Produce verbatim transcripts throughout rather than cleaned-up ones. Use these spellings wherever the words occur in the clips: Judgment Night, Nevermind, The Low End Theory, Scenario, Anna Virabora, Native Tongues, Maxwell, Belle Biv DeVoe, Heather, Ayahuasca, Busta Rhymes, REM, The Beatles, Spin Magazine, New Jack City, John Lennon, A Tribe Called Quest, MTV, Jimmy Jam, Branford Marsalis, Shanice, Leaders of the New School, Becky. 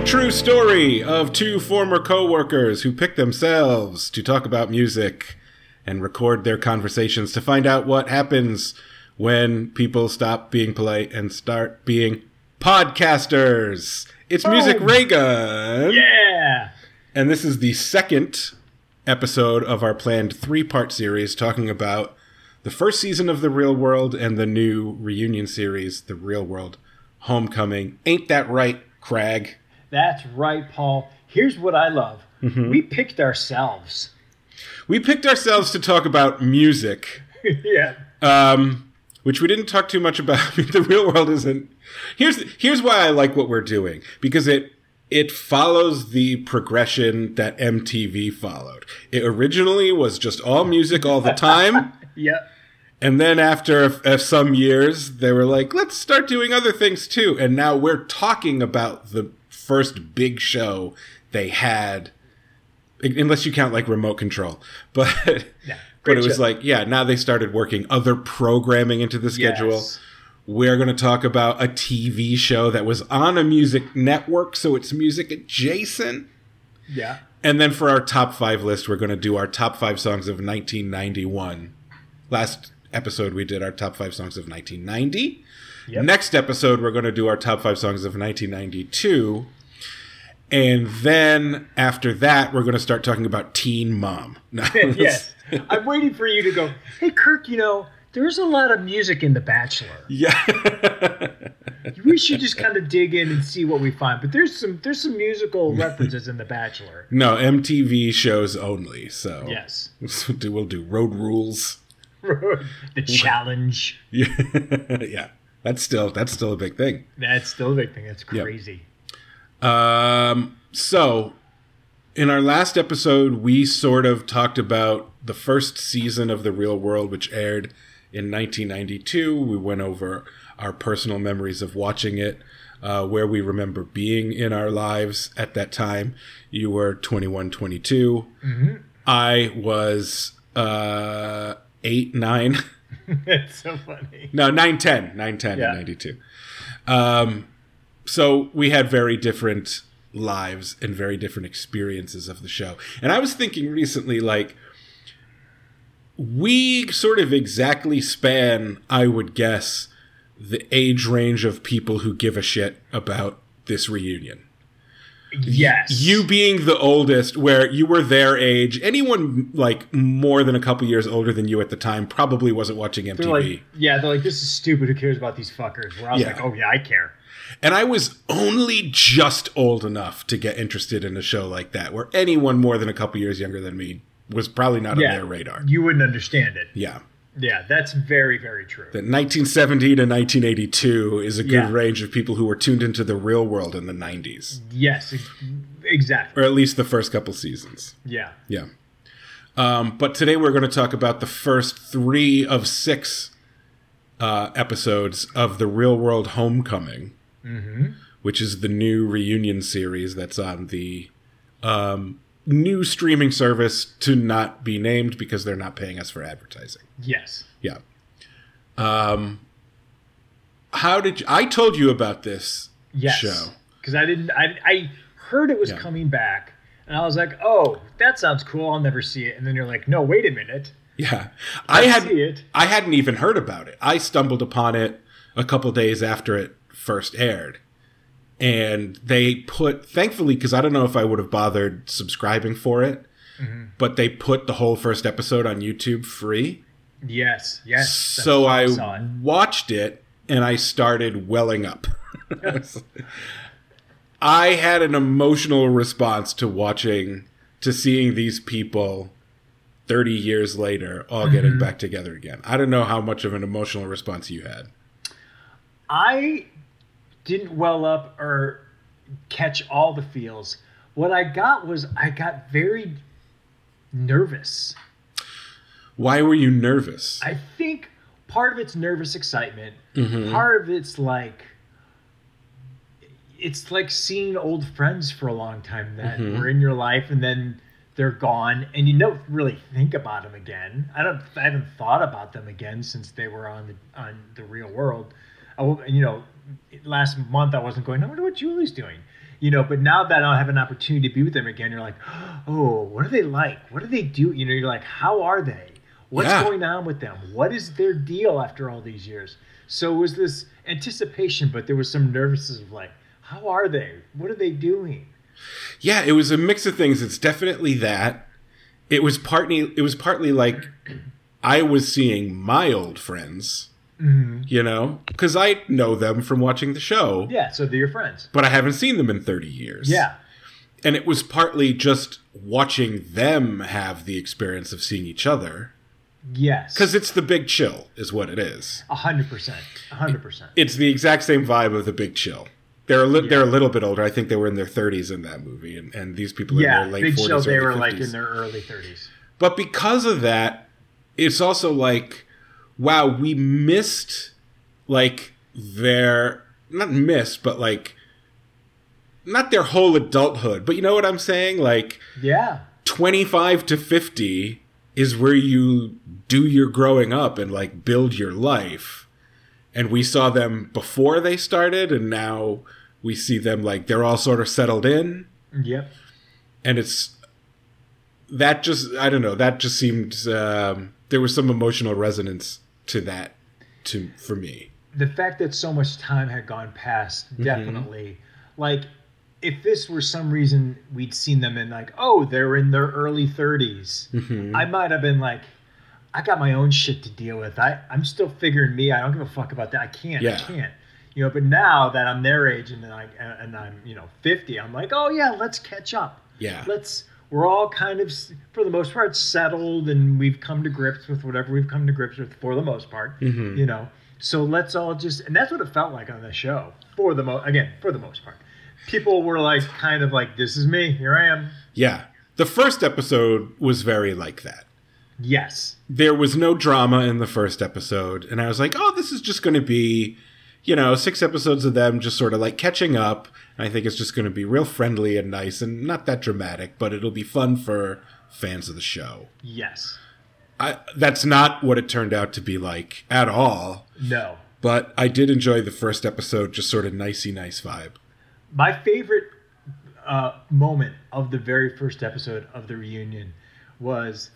the true story of two former co-workers who picked themselves to talk about music and record their conversations to find out what happens when people stop being polite and start being podcasters. It's oh. Music Reagan. Yeah. And this is the second episode of our planned three-part series talking about the first season of The Real World and the new reunion series, The Real World Homecoming. Ain't that right, Craig? That's right, Paul. Here's what I love. Mm-hmm. We picked ourselves. We picked ourselves to talk about music. yeah. Um, which we didn't talk too much about. The Real World isn't... Here's here's why I like what we're doing. Because it... It follows the progression that M T V followed. It originally was just all music all the time. Yep. And then after uh, some years, they were like, let's start doing other things too. And now we're talking about the first big show they had, unless you count like Remote Control. But, yeah, but it show. was like, yeah, now they started working other programming into the schedule. Yes. We're going to talk about a T V show that was on a music network, so it's music adjacent. Yeah. And then for our top five list, we're going to do our top five songs of nineteen ninety-one. Last episode, we did our top five songs of nineteen ninety. Yep. Next episode, we're going to do our top five songs of nineteen ninety-two. And then after that, we're going to start talking about Teen Mom. No, yes. I'm waiting for you to go, hey, Kirk, you know... There's a lot of music in The Bachelor. Yeah. We should just kind of dig in and see what we find. But there's some there's some musical references in The Bachelor. No, M T V shows only. So yes. We'll do, we'll do Road Rules. The Challenge. Yeah. yeah. That's still that's still a big thing. That's still a big thing. That's crazy. Yep. Um so in our last episode, we sort of talked about the first season of The Real World, which aired in nineteen ninety-two, we went over our personal memories of watching it, uh, where we remember being in our lives at that time. You were twenty-one, twenty-two. Mm-hmm. I was uh, eight, nine. That's so funny. No, nine, ten. nine, ten yeah. In ninety-two. Um, so we had very different lives and very different experiences of the show. And I was thinking recently, like, we sort of exactly span, I would guess, the age range of people who give a shit about this reunion. Yes. You being the oldest, where you were their age. Anyone, like, more than a couple years older than you at the time probably wasn't watching M T V. They're like, yeah, they're like, this is stupid. Who cares about these fuckers? Where I was yeah. like, oh, yeah, I care. And I was only just old enough to get interested in a show like that, where anyone more than a couple years younger than me was probably not yeah, on their radar. You wouldn't understand it. Yeah. Yeah, that's very, very true. That nineteen seventy to nineteen eighty-two is a good yeah. range of people who were tuned into The Real World in the nineties. Yes, exactly. Or at least the first couple seasons. Yeah. Yeah. Um, but today we're going to talk about the first three of six uh, episodes of The Real World Homecoming, mm-hmm. which is the new reunion series that's on the... Um, new streaming service to not be named because they're not paying us for advertising. Yes. Yeah. Um, how did you, I told you about this yes, show? Because I didn't. I, I heard it was yeah. coming back, and I was like, "Oh, that sounds cool. I'll never see it." And then you're like, "No, wait a minute." Yeah, I, I had. See it. I hadn't even heard about it. I stumbled upon it a couple days after it first aired. And they put, thankfully, because I don't know if I would have bothered subscribing for it, mm-hmm. but they put the whole first episode on YouTube free. Yes, yes. So I, I watched it, and I started welling up. Yes. I had an emotional response to watching, to seeing these people thirty years later all mm-hmm. getting back together again. I don't know how much of an emotional response you had. I... didn't well up or catch all the feels. What I got was I got very nervous. Why were you nervous? I think part of it's nervous excitement. Mm-hmm. Part of it's like, it's like seeing old friends for a long time that mm-hmm. were in your life and then they're gone and you don't really think about them again. I don't, I haven't thought about them again since they were on the, on the Real World. I, you know, last month I wasn't going, I wonder what Julie's doing. you know, but now that I have an opportunity to be with them again, you're like, oh, what are they like? What do they do? You know, you're like, how are they? What's yeah. going on with them? What is their deal after all these years? So it was this anticipation, but there was some nervousness of like, how are they? What are they doing? Yeah, it was a mix of things. It's definitely that. It was partly, it was partly like I was seeing my old friends, mm-hmm. you know, because I know them from watching the show. Yeah, so they're your friends. But I haven't seen them in thirty years. Yeah. And it was partly just watching them have the experience of seeing each other. Yes. Because it's the Big Chill is what it is. A hundred percent. A hundred percent. It's the exact same vibe of the Big Chill. They're a, li- yeah. they're a little bit older. I think they were in their thirties in that movie. And, and these people are yeah, in their late forties, early fifties. Yeah, Big Chill, they were like in their early thirties. But because of that, it's also like, wow, we missed like their, not missed, but like, not their whole adulthood. But you know what I'm saying? Like, yeah, twenty-five to fifty is where you do your growing up and like build your life. And we saw them before they started, and now we see them like they're all sort of settled in. Yep. And it's that just, I don't know, that just seemed, um, there was some emotional resonance to that to for me. The fact that so much time had gone past, definitely. Mm-hmm. Like, if this were some reason we'd seen them in like, oh, they're in their early thirties, mm-hmm. I might have been like, I got my own shit to deal with. I, I'm still figuring me. I don't give a fuck about that. I can't. Yeah. I can't. You know, but now that I'm their age and I and I'm, you know, fifty, I'm like, oh yeah, let's catch up. Yeah. Let's we're all kind of, for the most part, settled, and we've come to grips with whatever we've come to grips with for the most part. Mm-hmm. You know. So let's all just, and that's what it felt like on the show. For the most again, for the most part. People were like kind of like, this is me, here I am. Yeah. The first episode was very like that. Yes. There was no drama in the first episode. And I was like, oh, this is just going to be, you know, six episodes of them just sort of like catching up. And I think it's just going to be real friendly and nice and not that dramatic, but it'll be fun for fans of the show. Yes. I, that's not what it turned out to be like at all. No. But I did enjoy the first episode, just sort of nicey nice vibe. My favorite uh, moment of the very first episode of the reunion was...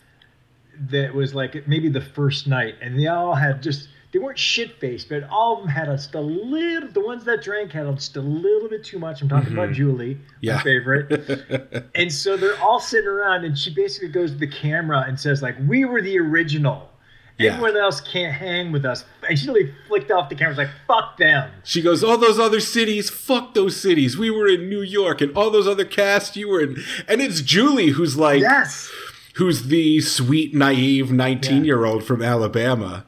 that was like maybe the first night, and they all had just, they weren't shit-faced, but all of them had just a little, the ones that drank had just a little bit too much. I'm talking mm-hmm. about Julie, yeah. my favorite. And so they're all sitting around, and she basically goes to the camera and says, like, we were the original. Yeah. Everyone else can't hang with us. And she really flicked off the camera, like, fuck them. She goes, all those other cities, fuck those cities. We were in New York, and all those other casts you were in. And it's Julie who's like... yes. Who's the sweet, naive nineteen-year-old yeah. from Alabama.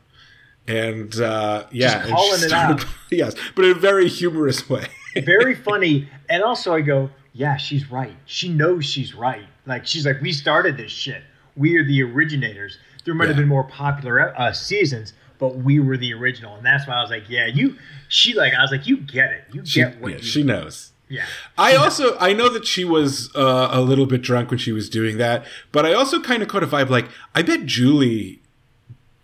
And, uh, yeah. Just calling it out. Yes, but in a very humorous way. Very funny. And also I go, yeah, she's right. She knows she's right. Like, she's like, we started this shit. We are the originators. There might yeah. have been more popular uh, seasons, but we were the original. And that's why I was like, yeah, you – she like – I was like, you get it. You she, get what yeah, you she do. knows. Yeah. I also, I know that she was uh, a little bit drunk when she was doing that, but I also kind of caught a vibe like, I bet Julie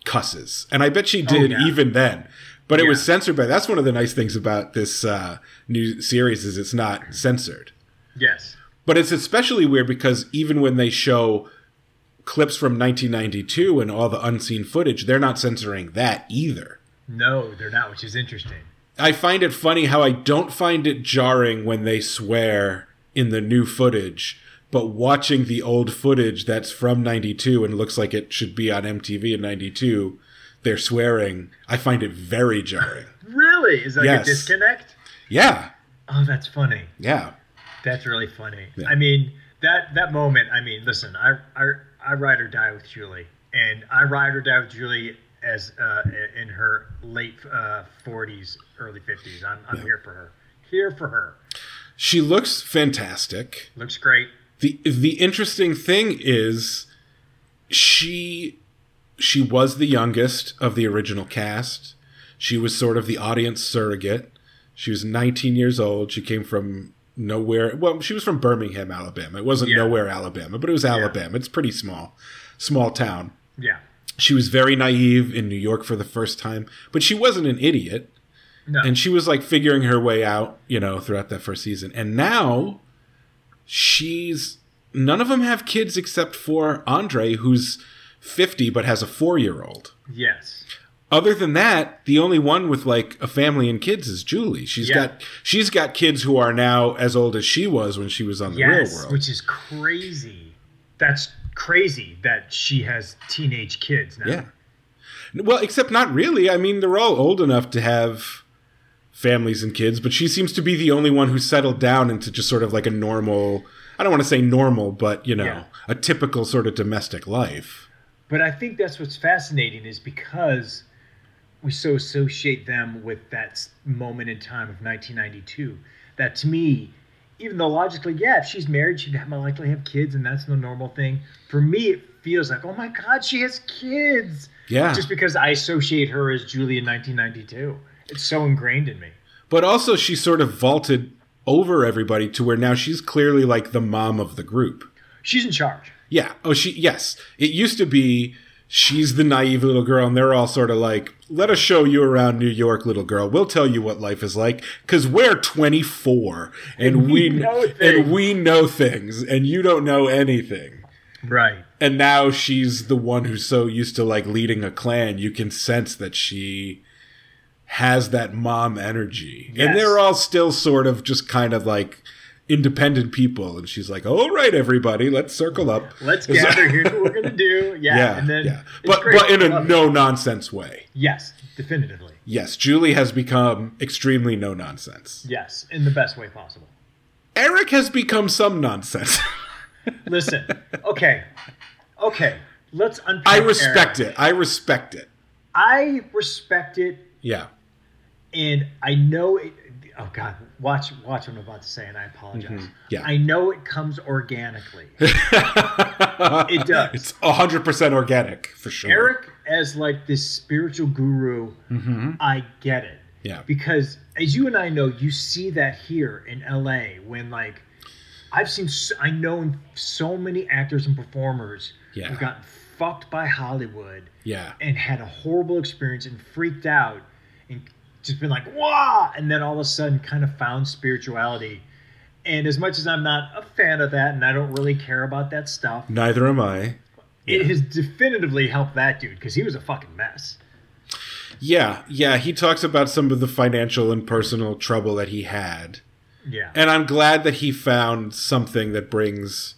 cusses. And I bet she did oh, yeah. even then. But yeah. it was censored by, that's one of the nice things about this uh, new series is it's not censored. Yes. But it's especially weird because even when they show clips from nineteen ninety-two and all the unseen footage, they're not censoring that either. No, they're not, which is interesting. I find it funny how I don't find it jarring when they swear in the new footage, but watching the old footage that's from ninety-two and looks like it should be on M T V in ninety-two, they're swearing. I find it very jarring. Really? Is that yes. a disconnect? Yeah. Oh, that's funny. Yeah. That's really funny. Yeah. I mean, that, that moment, I mean, listen, I, I, I ride or die with Julie, and I ride or die with Julie as uh, in her late uh, forties, early fifties. I'm, I'm yeah. here for her. Here for her. She looks fantastic. Looks great. The The interesting thing is she she was the youngest of the original cast. She was sort of the audience surrogate. She was nineteen years old. She came from nowhere. Well, she was from Birmingham, Alabama. It wasn't yeah. nowhere, Alabama, but it was Alabama. Yeah. It's pretty small. Small town. Yeah. She was very naive in New York for the first time, but she wasn't an idiot. No. And she was like figuring her way out, you know, throughout that first season. And now she's, none of them have kids except for Andre, who's fifty but has a four-year-old. Yes. Other than that, the only one with like a family and kids is Julie. She's yeah. got she's got kids who are now as old as she was when she was on The yes, Real World. Which is crazy. That's crazy that she has teenage kids now. Yeah. Well, except not really. I mean, they're all old enough to have families and kids, but she seems to be the only one who settled down into just sort of like a normal, I don't want to say normal, but, you know, yeah. a typical sort of domestic life. But I think that's what's fascinating, is because we so associate them with that moment in time of nineteen ninety-two, that to me, even though logically, yeah, if she's married, she'd have, likely have kids, and that's no normal thing. For me, it feels like, oh my God, she has kids. Yeah. Just because I associate her as Julie in nineteen ninety-two. It's so ingrained in me. But also she sort of vaulted over everybody to where now she's clearly like the mom of the group. She's in charge. Yeah. Oh, she, yes. It used to be she's the naive little girl and they're all sort of like, let us show you around New York, little girl. We'll tell you what life is like because we're twenty-four and, and we, we know and we know things and you don't know anything. Right. And now she's the one who's so used to like leading a clan, you can sense that she has that mom energy. Yes. And they're all still sort of just kind of like independent people. And she's like, all right, everybody, let's circle up. Let's gather. Here's what we're going to do. Yeah. yeah, and then yeah. But, but in a no-nonsense way. Yes, definitively. Yes. Julie has become extremely no-nonsense. Yes, in the best way possible. Eric has become some nonsense. Listen, okay, okay, let's unpack I respect Eric. it. I respect it. I respect it. Yeah. And I know it, oh God, watch watch what I'm about to say, and I apologize. Mm-hmm. Yeah. I know it comes organically. It does. It's one hundred percent organic, for sure. Eric as like this spiritual guru, mm-hmm. I get it. Yeah. Because as you and I know, you see that here in L A when like, I've seen, I know so many actors and performers yeah. who've gotten fucked by Hollywood yeah. and had a horrible experience and freaked out and just been like, wow, and then all of a sudden kind of found spirituality. And as much as I'm not a fan of that and I don't really care about that stuff. Neither am I. It yeah. has definitively helped that dude because he was a fucking mess. Yeah, yeah. He talks about some of the financial and personal trouble that he had. Yeah. And I'm glad that he found something that brings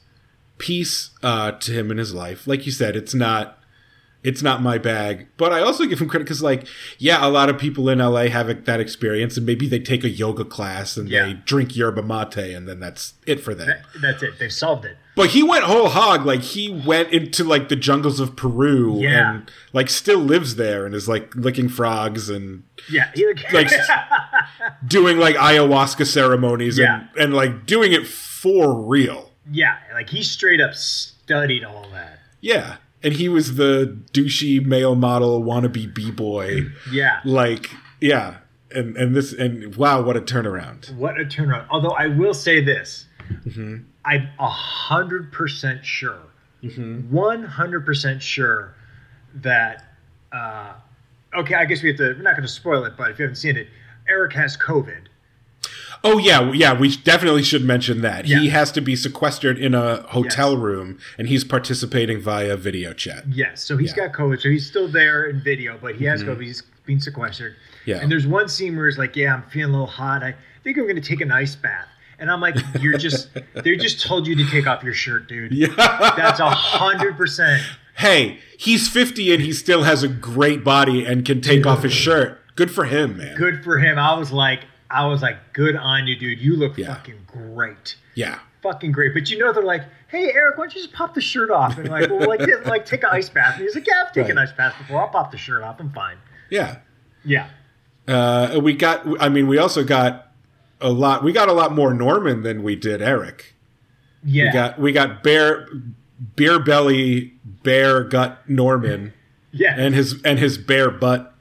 peace uh, to him in his life. Like you said, it's not it's not my bag. But I also give him credit because, like, yeah, a lot of people in L A have that experience. And maybe they take a yoga class and yeah. they drink yerba mate and then that's it for them. That, that's it. They've solved it. But he went whole hog. Like, he went into, like, the jungles of Peru yeah. and, like, still lives there and is, like, licking frogs and, yeah, he, like, doing, like, ayahuasca ceremonies yeah. and, and, like, doing it for real. Yeah, like, he straight up studied all that. Yeah, and he was the douchey male model wannabe b-boy. Yeah. Like, yeah, and, and this, and wow, what a turnaround. What a turnaround. Although I will say this. Mm-hmm. I'm one hundred percent sure, mm-hmm. one hundred percent sure that, uh, okay, I guess we have to, we're not going to spoil it, but if you haven't seen it, Eric has COVID. Oh, yeah, yeah, we definitely should mention that. Yeah. He has to be sequestered in a hotel yes. room, and he's participating via video chat. Yes, so he's yeah. got COVID, so he's still there in video, but he has mm-hmm. COVID, he's being sequestered. Yeah. And there's one scene where he's like, yeah, I'm feeling a little hot, I think I'm going to take an ice bath. And I'm like, you're just, they just told you to take off your shirt, dude. Yeah. That's one hundred percent. Hey, he's fifty and he still has a great body and can take dude. off his shirt. Good for him, man. Good for him. I was like, I was like, good on you, dude. You look yeah. fucking great. Yeah. Fucking great. But you know, they're like, hey, Eric, why don't you just pop the shirt off? And like, well, like, like take an ice bath. And he's like, yeah, I've taken right. an ice bath before. I'll pop the shirt off. I'm fine. Yeah. Yeah. Uh, we got, I mean, we also got, A lot. We got a lot more Norman than we did Eric. Yeah. We got we got bear, beer belly, bear gut Norman. Yeah. And his and his bear butt,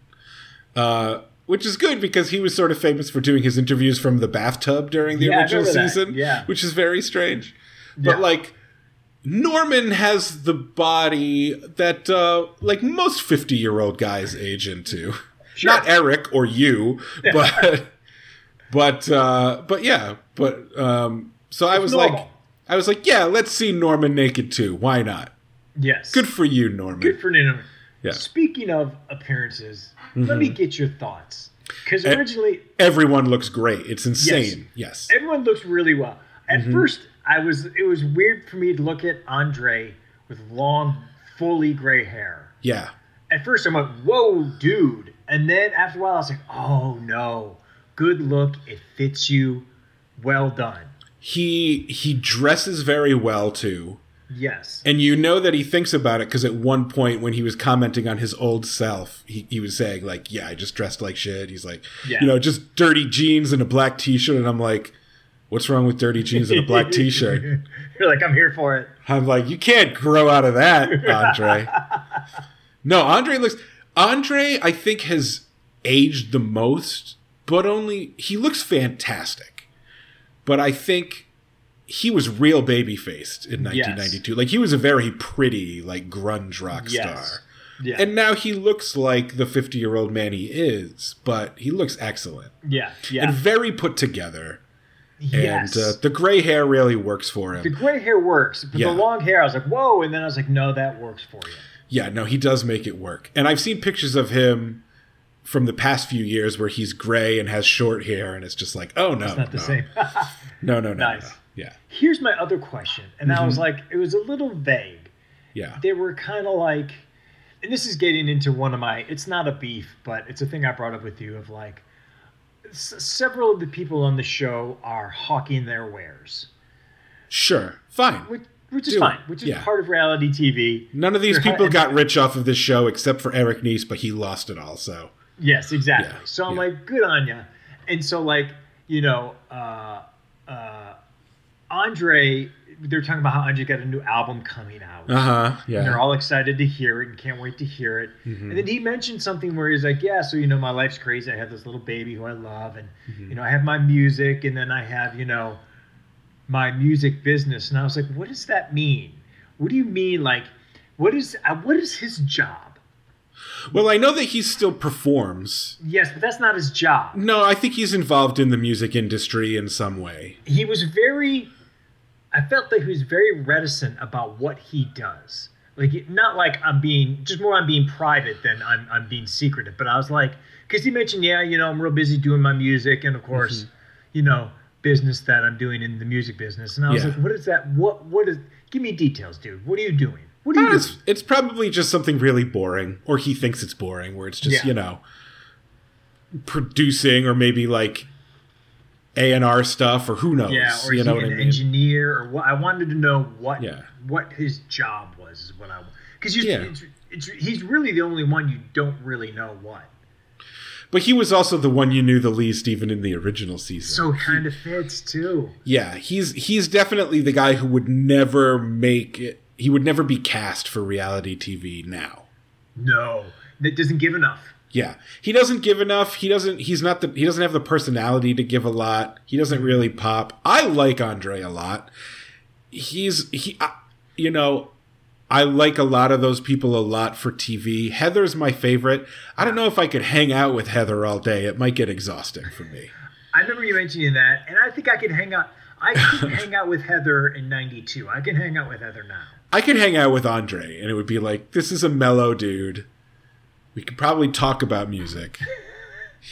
uh, which is good because he was sort of famous for doing his interviews from the bathtub during the yeah, original season. That. Yeah. Which is very strange. Yeah. But like, Norman has the body that uh, like most fifty-year-old guys age into. Sure. Not Eric or you, yeah. but but uh, but yeah, but um, so it's I was normal. like, I was like, yeah, let's see Norman naked too. Why not? Yes. Good for you, Norman. Good for Norman. Yeah. Speaking of appearances, mm-hmm. let me get your thoughts. Because originally... Everyone looks great. It's insane. Yes. yes. Everyone looks really well. At mm-hmm. first, I was it was weird for me to look at Andre with long, fully gray hair. Yeah. At first, I'm like, whoa, dude. And then after a while, I was like, oh, no. Good look. It fits you. Well done. He He dresses very well, too. Yes. And you know that he thinks about it because at one point when he was commenting on his old self, he, he was saying like, yeah, I just dressed like shit. He's like, yeah. you know, just dirty jeans and a black T-shirt. And I'm like, what's wrong with dirty jeans and a black T-shirt? You're like, I'm here for it. I'm like, you can't grow out of that, Andre. No, Andre looks – Andre, I think, has aged the most, but only – he looks fantastic. But I think – he was real baby-faced in nineteen ninety-two. Yes. Like, he was a very pretty, like, grunge rock yes. star. Yeah. And now he looks like the fifty-year-old man he is, but he looks excellent. Yeah, yeah. And very put together. Yes. And uh, the gray hair really works for him. The gray hair works. But yeah. the long hair, I was like, whoa. And then I was like, no, that works for you. Yeah, no, he does make it work. And I've seen pictures of him from the past few years where he's gray and has short hair, and it's just like, oh, no. It's not the no. same. no, no, no. Nice. No. Yeah. Here's my other question. And mm-hmm. I was like, it was a little vague. Yeah. They were kind of like, and this is getting into one of my, it's not a beef, but it's a thing I brought up with you of like, s- several of the people on the show are hawking their wares. Sure. Fine. Which, which is Do fine. It. Which is yeah. part of reality T V. None of these You're people ha- got rich off of this show except for Eric Nice, but he lost it all. So. Yes, exactly. Yeah. So I'm yeah. like, good on ya. And so like, you know, uh, uh, Andre, they're talking about how Andre got a new album coming out. Uh-huh, yeah. And they're all excited to hear it and can't wait to hear it. Mm-hmm. And then he mentioned something where he's like, yeah, so, you know, my life's crazy. I have this little baby who I love. And, mm-hmm. you know, I have my music. And then I have, you know, my music business. And I was like, what does that mean? What do you mean? Like, what is what is his job? Well, I know that he still performs. Yes, but that's not his job. No, I think he's involved in the music industry in some way. He was very... I felt like he was very reticent about what he does. Like, not like I'm being, just more I'm being private than I'm I'm being secretive. But I was like, because he mentioned, yeah, you know, I'm real busy doing my music and, of course, mm-hmm. you know, business that I'm doing in the music business. And I was yeah. like, what is that? What what is, give me details, dude. What are you doing? What are you doing? It's, it's probably just something really boring, or he thinks it's boring, where it's just, yeah. you know, producing or maybe like, A and R stuff, or who knows? Yeah, or you know what I mean? Engineer, or what? I wanted to know what yeah. what his job was. Is what I because yeah. it's, it's, he's really the only one you don't really know what. But he was also the one you knew the least, even in the original season. So kind of fits too. Yeah, he's he's definitely the guy who would never make it. He would never be cast for reality T V now. No, that doesn't give enough. Yeah, he doesn't give enough. He doesn't. He's not the. He doesn't have the personality to give a lot. He doesn't really pop. I like Andre a lot. He's he. I, you know, I like a lot of those people a lot for T V. Heather's my favorite. I don't know if I could hang out with Heather all day. It might get exhausting for me. I remember you mentioning that, and I think I could hang out. I could hang out with Heather in ninety-two. I can hang out with Heather now. I could hang out with Andre, and it would be like, this is a mellow dude. We could probably talk about music.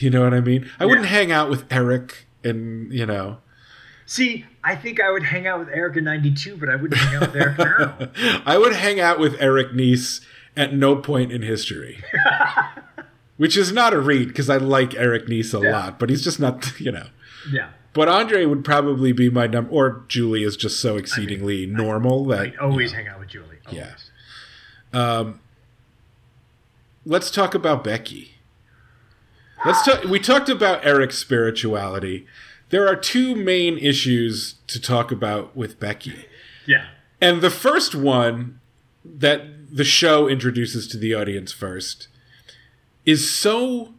You know what I mean? I yeah. wouldn't hang out with Eric and, you know. See, I think I would hang out with Eric in ninety-two, but I wouldn't hang out with Eric now. I would hang out with Eric Nice at no point in history. Which is not a read because I like Eric Nice a yeah. lot, but he's just not, you know. Yeah. But Andre would probably be my number, or Julie is just so exceedingly I mean, normal. I, that I always you know, hang out with Julie. Always. Yeah. Um. Let's talk about Becky. Let's talk. We talked about Eric's spirituality. There are two main issues to talk about with Becky. Yeah. And the first one that the show introduces to the audience first is so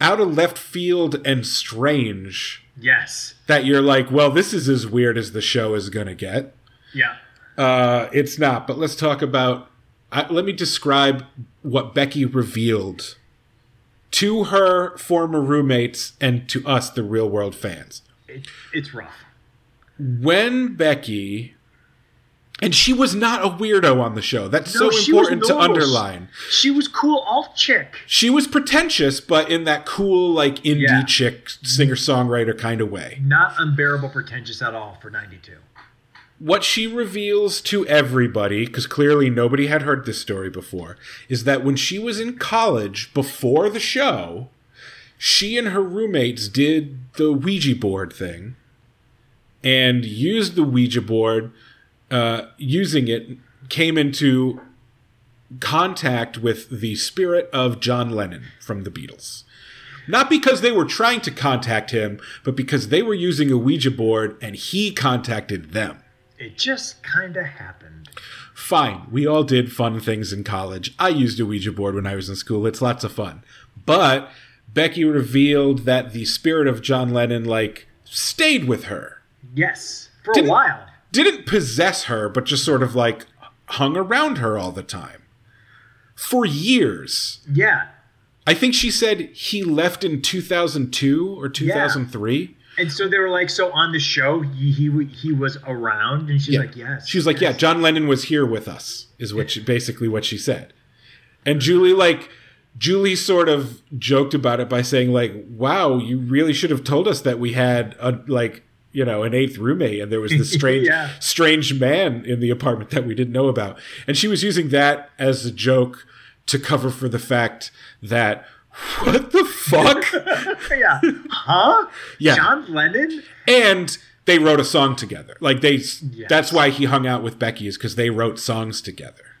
out of left field and strange. Yes. That you're like, well, this is as weird as the show is going to get. Yeah. Uh, it's not. But let's talk about. I, let me describe what Becky revealed to her former roommates and to us, the Real World fans. It, it's rough. When Becky... And she was not a weirdo on the show. That's no, so important to underline. She was cool alt chick. She was pretentious, but in that cool, like, indie yeah. chick, singer-songwriter kind of way. Not unbearable pretentious at all for ninety-two. What she reveals to everybody, because clearly nobody had heard this story before, is that when she was in college before the show, she and her roommates did the Ouija board thing and used the Ouija board... Uh, using it, came into contact with the spirit of John Lennon from the Beatles. Not because they were trying to contact him, but because they were using a Ouija board and he contacted them. It just kind of happened. Fine. We all did fun things in college. I used a Ouija board when I was in school. It's lots of fun. But Becky revealed that the spirit of John Lennon, like, stayed with her. Yes. For Didn't- a while. Didn't possess her, but just sort of, like, hung around her all the time. For years. Yeah. I think she said he left in two thousand two or two thousand three. Yeah. And so they were like, so on the show, he he, he was around? And she's yeah. like, yes. She's like, yes. yeah, John Lennon was here with us, is what she, basically what she said. And Julie, like... Julie sort of joked about it by saying, like, wow, you really should have told us that we had, a like... you know, an eighth roommate, and there was this strange yeah. strange man in the apartment that we didn't know about. And she was using that as a joke to cover for the fact that, what the fuck? yeah. Huh? Yeah. John Lennon? And they wrote a song together. Like, they yes. that's why he hung out with Becky, is because they wrote songs together.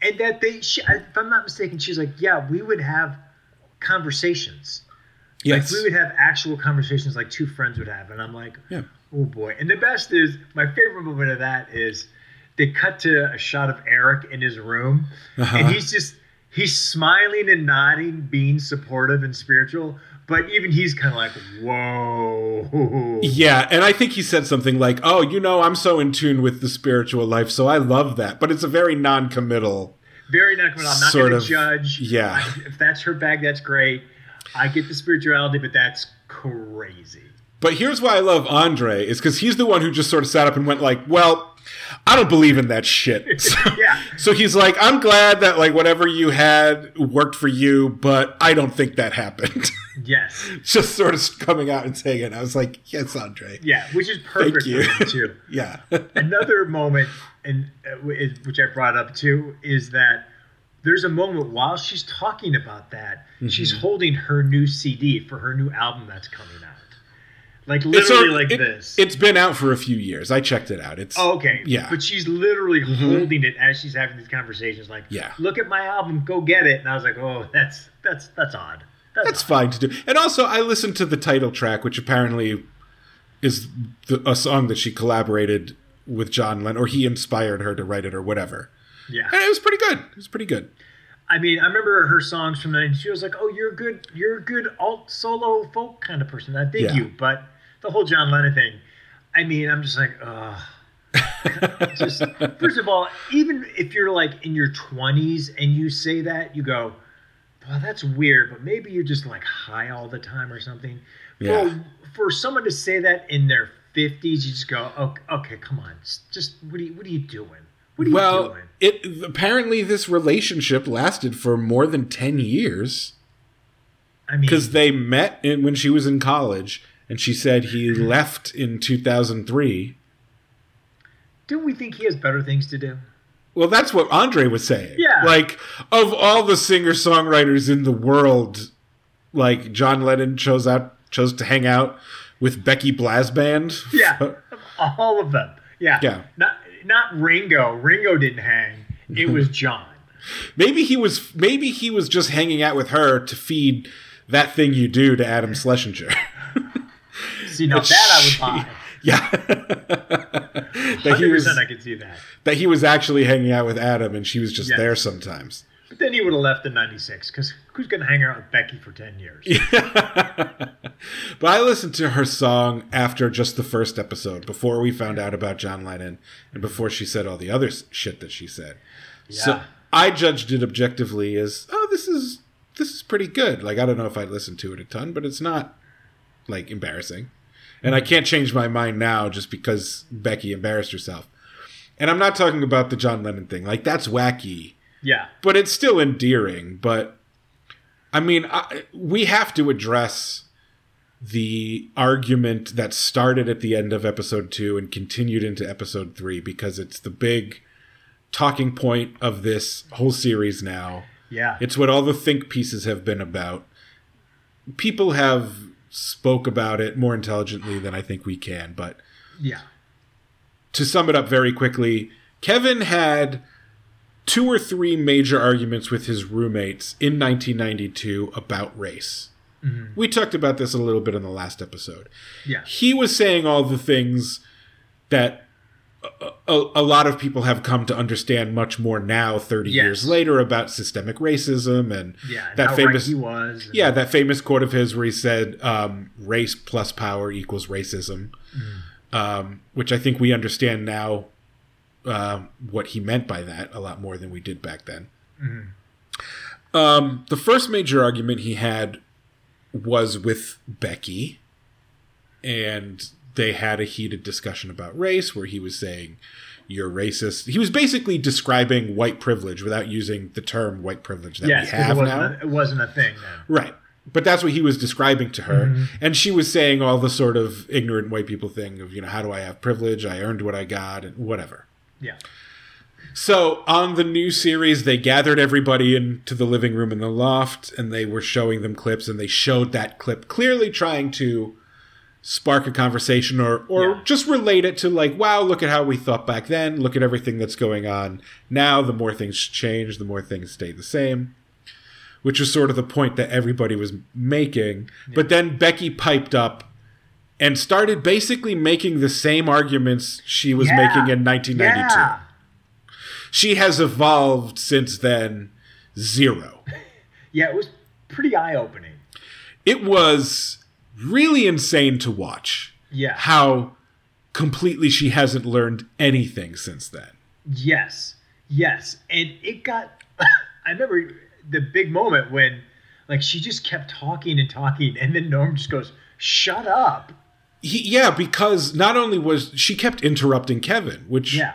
And that they, she, if I'm not mistaken, she's like, yeah, we would have conversations. Yes. Like, we would have actual conversations like two friends would have. And I'm like, yeah. oh, boy. And the best is, my favorite moment of that is they cut to a shot of Eric in his room. Uh-huh. And he's just, he's smiling and nodding, being supportive and spiritual. But even he's kind of like, whoa. Yeah. And I think he said something like, oh, you know, I'm so in tune with the spiritual life, so I love that. But it's a very non-committal. Very non-committal. I'm not going to judge. Yeah. If that's her bag, that's great. I get the spirituality, but that's crazy. But here's why I love Andre, is because he's the one who just sort of sat up and went like, well, I don't believe in that shit. So, yeah. so he's like, I'm glad that, like, whatever you had worked for you, but I don't think that happened. Yes. Just sort of coming out and saying it. I was like, yes, Andre. Yeah, which is perfect for him, too. yeah. Another moment, and which I brought up, too, is that there's a moment while she's talking about that, mm-hmm. she's holding her new C D for her new album that's coming out. Like, literally a, like it, this. It's been out for a few years. I checked it out. It's oh, okay. Yeah. But she's literally mm-hmm. holding it as she's having these conversations. Like, yeah. look at my album. Go get it. And I was like, oh, that's that's that's odd. That's, that's odd. Fine to do. And also, I listened to the title track, which apparently is the, a song that she collaborated with John Lennon, or he inspired her to write it or whatever. Yeah. And it was pretty good. It was pretty good. I mean, I remember her songs from the nineties. She was like, oh, you're a good, you're a good alt solo folk kind of person. I think yeah. you. But the whole John Lennon thing, I mean, I'm just like, ugh. just, first of all, even if you're like in your twenties and you say that, you go, well, that's weird. But maybe you're just like high all the time or something. Yeah. Well, for someone to say that in their fifties, you just go, okay, okay come on. Just what are you, what are you doing? What are you well, doing? It apparently this relationship lasted for more than ten years. I mean, because they met in, when she was in college, and she said he left in two thousand three. Don't we think he has better things to do? Well, that's what Andre was saying. Yeah, like of all the singer-songwriters in the world, like John Lennon chose out chose to hang out with Becky Blasband. Yeah, all of them. Yeah, yeah. Not, Not Ringo. Ringo didn't hang. It was John. maybe he was maybe he was just hanging out with her to feed That Thing You Do to Adam Schlesinger. See, now that she, I would buy. Yeah. that he was, one hundred percent I could see that. That he was actually hanging out with Adam and she was just yes. there sometimes. But then he would have left in ninety-six because who's going to hang out with Becky for ten years? Yeah. But I listened to her song after just the first episode, before we found out about John Lennon and before she said all the other shit that she said. Yeah. So I judged it objectively as, oh, this is this is pretty good. Like, I don't know if I listened to it a ton, but it's not, like, embarrassing. And I can't change my mind now just because Becky embarrassed herself. And I'm not talking about the John Lennon thing. Like, that's wacky. Yeah. But it's still endearing. But, I mean, I, we have to address the argument that started at the end of episode two and continued into episode three, because it's the big talking point of this whole series now. Yeah. It's what all the think pieces have been about. People have spoke about it more intelligently than I think we can, but yeah. To sum it up very quickly, Kevin had two or three major arguments with his roommates in nineteen ninety-two about race. Mm-hmm. We talked about this a little bit in the last episode. Yeah. He was saying all the things that a, a, a lot of people have come to understand much more now, thirty yes. years later, about systemic racism and, yeah, and that how famous right he was. Yeah, that famous quote of his where he said, um, "Race plus power equals racism," mm. um, which I think we understand now uh, what he meant by that a lot more than we did back then. Mm. Um, the first major argument he had was with Becky, and they had a heated discussion about race where he was saying, you're racist. He was basically describing white privilege without using the term white privilege that yes, we have it now. A, it wasn't a thing then. Right. But that's what he was describing to her. Mm-hmm. And she was saying all the sort of ignorant white people thing of, you know, how do I have privilege? I earned what I got and whatever. Yeah. So on the new series, they gathered everybody into the living room in the loft, and they were showing them clips, and they showed that clip clearly trying to spark a conversation or or yeah. just relate it to, like, wow, look at how we thought back then. Look at everything that's going on now. The more things change, the more things stay the same, which was sort of the point that everybody was making. Yeah. But then Becky piped up and started basically making the same arguments she was yeah. making in nineteen ninety-two. Yeah. She has evolved since then zero. Yeah, it was pretty eye-opening. It was really insane to watch. Yeah. How completely she hasn't learned anything since then. Yes. Yes. And it got I remember the big moment when, like, she just kept talking and talking, and then Norm just goes, "Shut up." He, yeah, because not only was she kept interrupting Kevin, which yeah.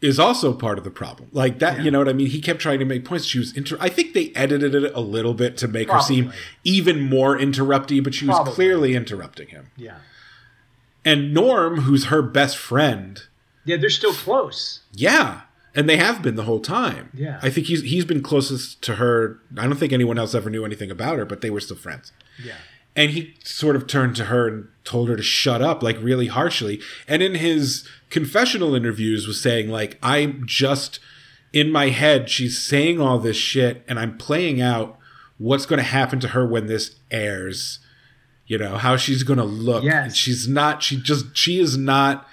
is also part of the problem. Like that, yeah. you know what I mean? He kept trying to make points. She was inter- I think they edited it a little bit to make Probably. her seem even more interrupty, but she Probably. was clearly interrupting him. Yeah. And Norm, who's her best friend. Yeah, they're still close. Yeah. And they have been the whole time. Yeah. I think he's he's been closest to her. I don't think anyone else ever knew anything about her, but they were still friends. Yeah. And he sort of turned to her and told her to shut up, like, really harshly. And in his confessional interviews was saying, like, I'm just in my head. She's saying all this shit, and I'm playing out what's going to happen to her when this airs. You know, how she's going to look. Yes. And she's not – she just – she is not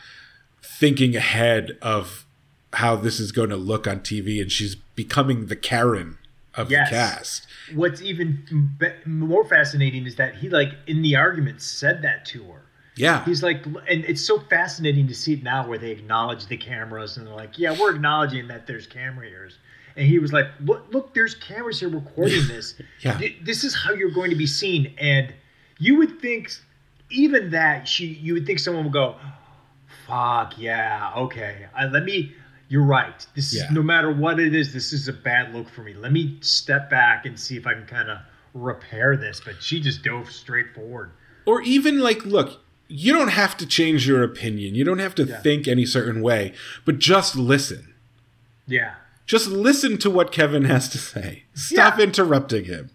thinking ahead of how this is going to look on T V, and she's becoming the Karen of yes. the cast. What's even be- more fascinating is that he, like, in the argument said that to her. Yeah. He's like, and it's so fascinating to see it now where they acknowledge the cameras and they're like, yeah, we're acknowledging that there's camera here. And he was like, look, look, there's cameras here recording this. yeah. This is how you're going to be seen. And you would think even that she, you would think someone would go, fuck yeah. Okay. I, let me, You're right. This yeah. is, no matter what it is, this is a bad look for me. Let me step back and see if I can kind of repair this. But she just dove straight forward. Or even like, look, you don't have to change your opinion. You don't have to yeah. think any certain way. But just listen. Yeah. Just listen to what Kevin has to say. Stop yeah. interrupting him.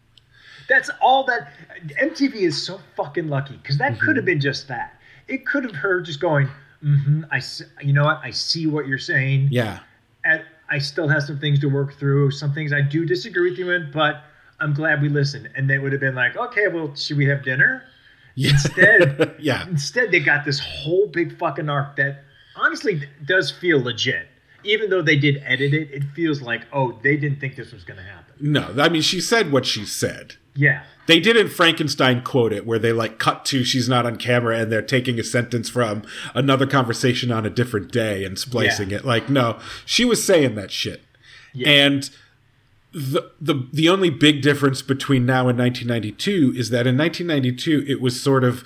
That's all that M T V is so fucking lucky, because that mm-hmm. could have been just that. It could have her just going, Mm-hmm. I see, you know what? I see what you're saying. Yeah. And I still have some things to work through. Some things I do disagree with you in, but I'm glad we listened. And they would have been like, okay, well, should we have dinner? Yeah. Instead, yeah. instead they got this whole big fucking arc that honestly does feel legit. Even though they did edit it, it feels like, oh, they didn't think this was going to happen. No, I mean, she said what she said. Yeah. They didn't Frankenstein quote it where they, like, cut to she's not on camera and they're taking a sentence from another conversation on a different day and splicing yeah. it. Like, no, she was saying that shit. Yeah. And The, the the only big difference between now and nineteen ninety-two is that in nineteen ninety-two, it was sort of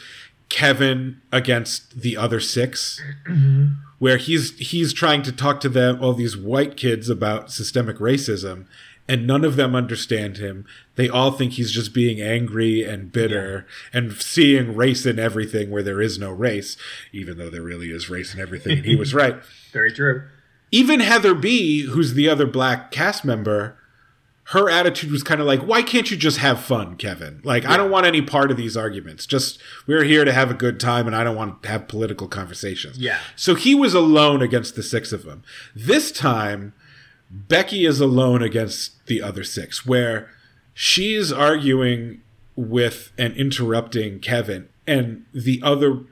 Kevin against the other six, mm-hmm. where he's he's trying to talk to them, all these white kids, about systemic racism, and none of them understand him. They all think he's just being angry and bitter yeah. and seeing race in everything where there is no race, even though there really is race in everything. And he was right. Very true. Even Heather B., who's the other black cast member, her attitude was kind of like, why can't you just have fun, Kevin? Like, yeah. I don't want any part of these arguments. Just, we're here to have a good time, and I don't want to have political conversations. Yeah. So he was alone against the six of them. This time, Becky is alone against the other six, where she's arguing with and interrupting Kevin, and the other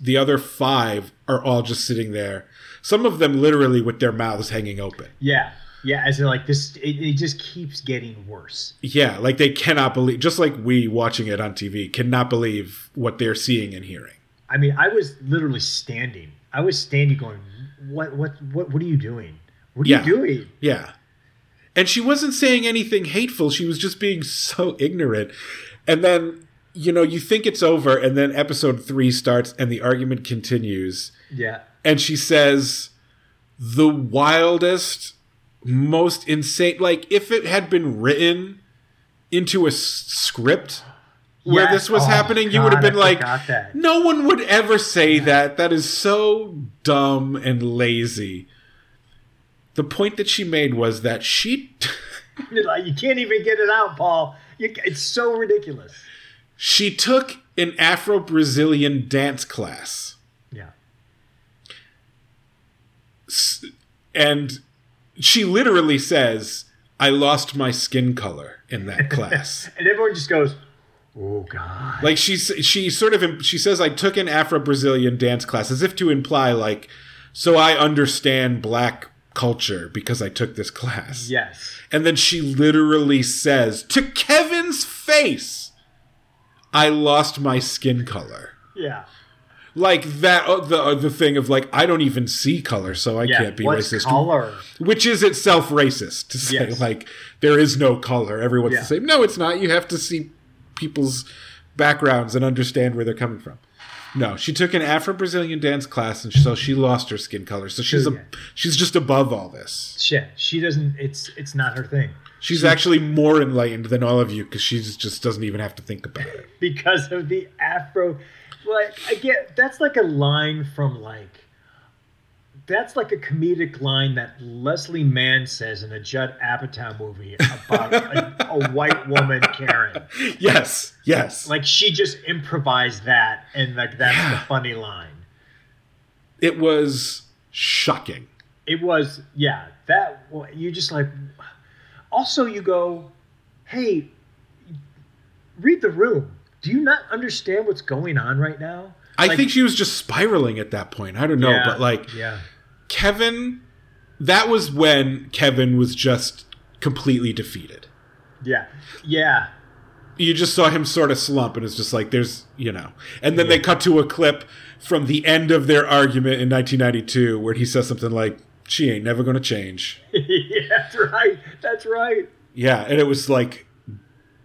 the other five are all just sitting there. Some of them literally with their mouths hanging open. Yeah. Yeah, as in like this, it, it just keeps getting worse. Yeah, like they cannot believe, just like we watching it on T V, cannot believe what they're seeing and hearing. I mean, I was literally standing. I was standing going, what what, what, what are you doing? What are yeah. you doing? Yeah. And she wasn't saying anything hateful. She was just being so ignorant. And then, you know, you think it's over, and then episode three starts and the argument continues. Yeah. And she says, the wildest... most insane, like if it had been written into a s- script where yes. this was oh, happening, God, you would have been I like, no one would ever say yeah. that. That is so dumb and lazy. The point that she made was that she... you can't even get it out, Paul. You, it's so ridiculous. She took an Afro-Brazilian dance class. Yeah. S- and... She literally says, I lost my skin color in that class. And everyone just goes, oh, God. Like, she, she sort of, she says, I took an Afro-Brazilian dance class, as if to imply, like, so I understand black culture because I took this class. Yes. And then she literally says, to Kevin's face, I lost my skin color. Yeah. Like that, the the thing of like, I don't even see color, so I yeah, can't be what's racist. Color? Which is itself racist to say yes. like there is no color. Everyone's yeah. the same. No, it's not. You have to see people's backgrounds and understand where they're coming from. No, she took an Afro-Brazilian dance class, and so she lost her skin color. So she's oh, yeah. a, she's just above all this. Shit, she doesn't. It's it's not her thing. She's actually more enlightened than all of you because she just doesn't even have to think about it because of the Afro. Like, I get, that's like a line from like, that's like a comedic line that Leslie Mann says in a Judd Apatow movie about a, a white woman, Karen. Yes, yes. Like she just improvised that, and like that's yeah. the funny line. It was shocking. It was, yeah. That you just like. Also, you go, hey, read the room. Do you not understand what's going on right now? Like, I think she was just spiraling at that point. I don't know. Yeah, but like yeah. Kevin, that was when Kevin was just completely defeated. Yeah. Yeah. You just saw him sort of slump, and it's just like there's, you know. And then yeah. they cut to a clip from the end of their argument in nineteen ninety-two where he says something like, she ain't never going to change. yeah, that's right. That's right. Yeah. And it was like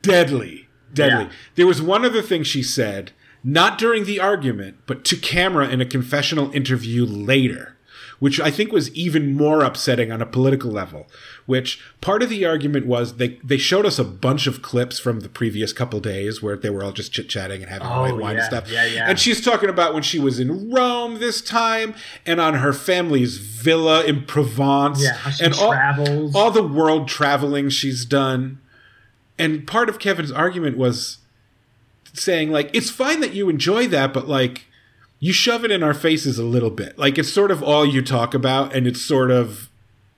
deadly. Deadly. Yeah. There was one other thing she said, not during the argument, but to camera in a confessional interview later, which I think was even more upsetting on a political level, which part of the argument was they, they showed us a bunch of clips from the previous couple days where they were all just chit-chatting and having oh, white wine yeah, and stuff. Yeah, yeah. And she's talking about when she was in Rome this time and on her family's villa in Provence. Yeah, how she and travels. All, all the world traveling she's done. And part of Kevin's argument was saying, like, it's fine that you enjoy that, but, like, you shove it in our faces a little bit. Like, it's sort of all you talk about, and it's sort of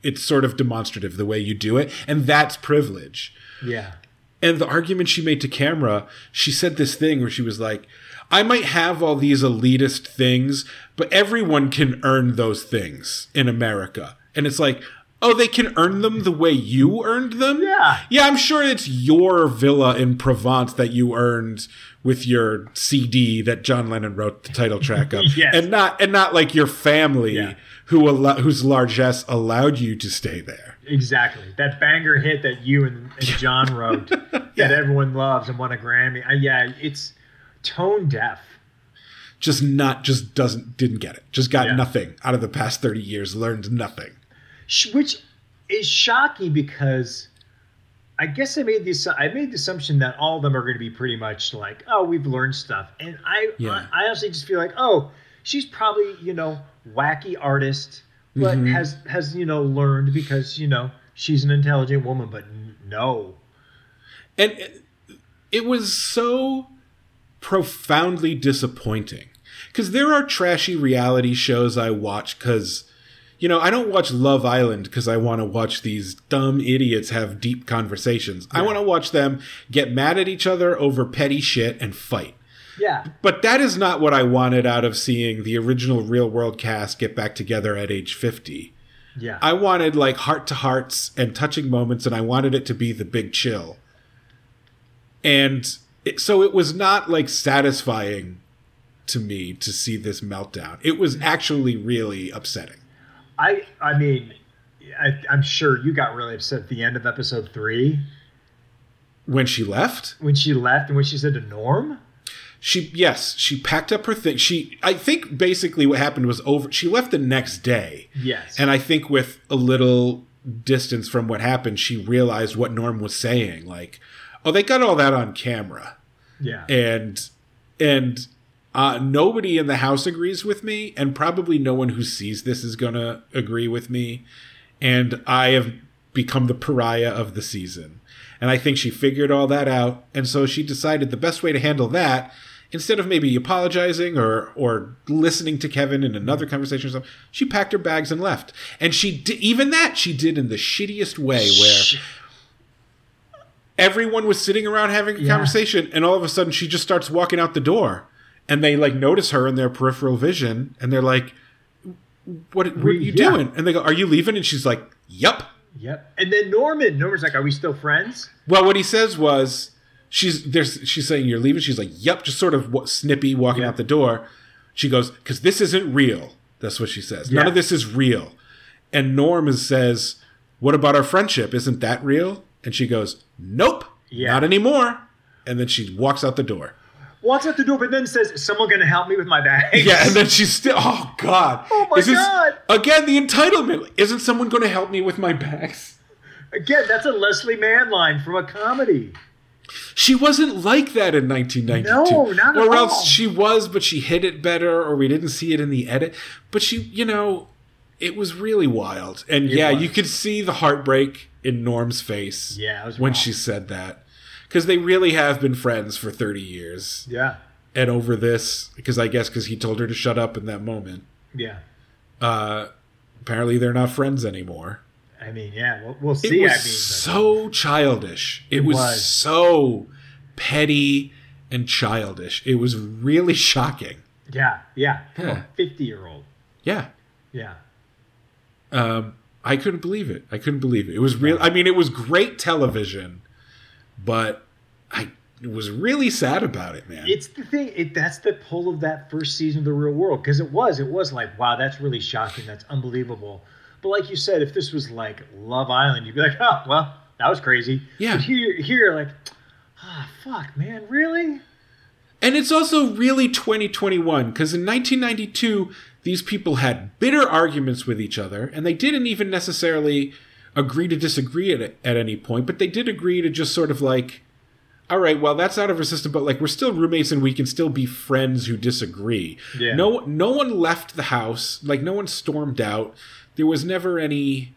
it's sort of demonstrative the way you do it. And that's privilege. Yeah. And the argument she made to camera, she said this thing where she was like, I might have all these elitist things, but everyone can earn those things in America. And it's like, Oh, they can earn them the way you earned them? Yeah. Yeah, I'm sure it's your villa in Provence that you earned with your C D that John Lennon wrote the title track of. Yes. And not and not like your family yeah. who al- whose largesse allowed you to stay there. Exactly. That banger hit that you and, and John wrote yeah. that everyone loves and won a Grammy. Uh, yeah, it's tone deaf. Just not, just doesn't, didn't get it. Just got yeah. nothing out of the past thirty years, learned nothing. Which is shocking because I guess I made the I made the assumption that all of them are going to be pretty much like, oh, we've learned stuff, and I yeah. I, I honestly just feel like, oh, she's probably, you know, wacky artist, but mm-hmm. has has you know learned because you know she's an intelligent woman, but no, and it, it was so profoundly disappointing because there are trashy reality shows I watch because. You know, I don't watch Love Island because I want to watch these dumb idiots have deep conversations. Yeah. I want to watch them get mad at each other over petty shit and fight. Yeah. But that is not what I wanted out of seeing the original Real World cast get back together at age fifty. Yeah. I wanted, like, heart-to-hearts and touching moments, and I wanted it to be the big chill. And it, so it was not, like, satisfying to me to see this meltdown. It was actually really upsetting. I I mean, I, I'm sure you got really upset at the end of episode three. When she left? When she left and when she said to Norm? She Yes, she packed up her thing. She I think basically what happened was over. She left the next day. Yes. And I think with a little distance from what happened, she realized what Norm was saying. Like, oh, they got all that on camera. Yeah. And and... Uh, nobody in the house agrees with me, and probably no one who sees this is going to agree with me. And I have become the pariah of the season. And I think she figured all that out. And so she decided the best way to handle that, instead of maybe apologizing or or listening to Kevin in another conversation or something, she packed her bags and left. And she di- even that she did in the shittiest way where... Everyone was sitting around having a yeah. conversation, and all of a sudden she just starts walking out the door. And they, like, notice her in their peripheral vision, and they're like, what, what are you yeah. doing? And they go, are you leaving? And she's like, yep. Yep. And then Norman, Norman's like, are we still friends? Well, what he says was, she's there's she's saying, you're leaving? She's like, yep, just sort of what, snippy, walking yeah. out the door. She goes, because this isn't real. That's what she says. Yeah. None of this is real. And Norm says, what about our friendship? Isn't that real? And she goes, nope, yeah. not anymore. And then she walks out the door. Walks out the door, but then says, is someone going to help me with my bags? Yeah, and then she's still, oh, God. Oh, my this, God. Again, the entitlement. Isn't someone going to help me with my bags? Again, that's a Leslie Mann line from a comedy. She wasn't like that in nineteen ninety-two. No, not at all. Or else she was, but she hid it better, or we didn't see it in the edit. But she, you know, it was really wild. And, it yeah, was. You could see the heartbreak in Norm's face yeah, it was when wild. She said that. Because they really have been friends for thirty years. Yeah. And over this, because I guess because he told her to shut up in that moment. Yeah. Uh, apparently they're not friends anymore. I mean, yeah, we'll, we'll see. It was I mean, so childish. It, it was, was so petty and childish. It was really shocking. Yeah, yeah. Come on, fifty-year-old. Yeah. Yeah. Um, I couldn't believe it. I couldn't believe it. It was real. I mean, it was great television, but... I was really sad about it, man. It's the thing. It, that's the pull of that first season of The Real World. Because it was. It was like, wow, that's really shocking. That's unbelievable. But like you said, if this was like Love Island, you'd be like, oh, well, that was crazy. Yeah. But here, here like, ah, oh, fuck, man, really? And it's also really twenty twenty-one. Because in nineteen ninety-two, these people had bitter arguments with each other. And they didn't even necessarily agree to disagree at, at any point. But they did agree to just sort of like... all right, well, that's out of her system, but, like, we're still roommates and we can still be friends who disagree. Yeah. No, no one left the house. Like, no one stormed out. There was never any...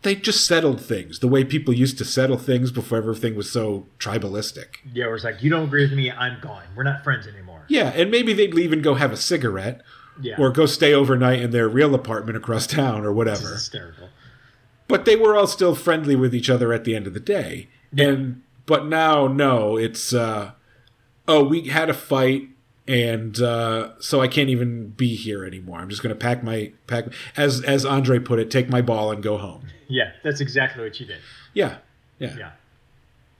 They just settled things the way people used to settle things before everything was so tribalistic. Yeah, it was like, you don't agree with me, I'm gone. We're not friends anymore. Yeah, and maybe they'd leave and go have a cigarette yeah. or go stay overnight in their real apartment across town or whatever. This is hysterical. But they were all still friendly with each other at the end of the day. Yeah. And... but now, no, it's, uh, oh, we had a fight And uh, so I can't even be here anymore. I'm just going to pack my pack, as as Andre put it, take my ball and go home. Yeah, that's exactly what she did. Yeah, yeah, yeah.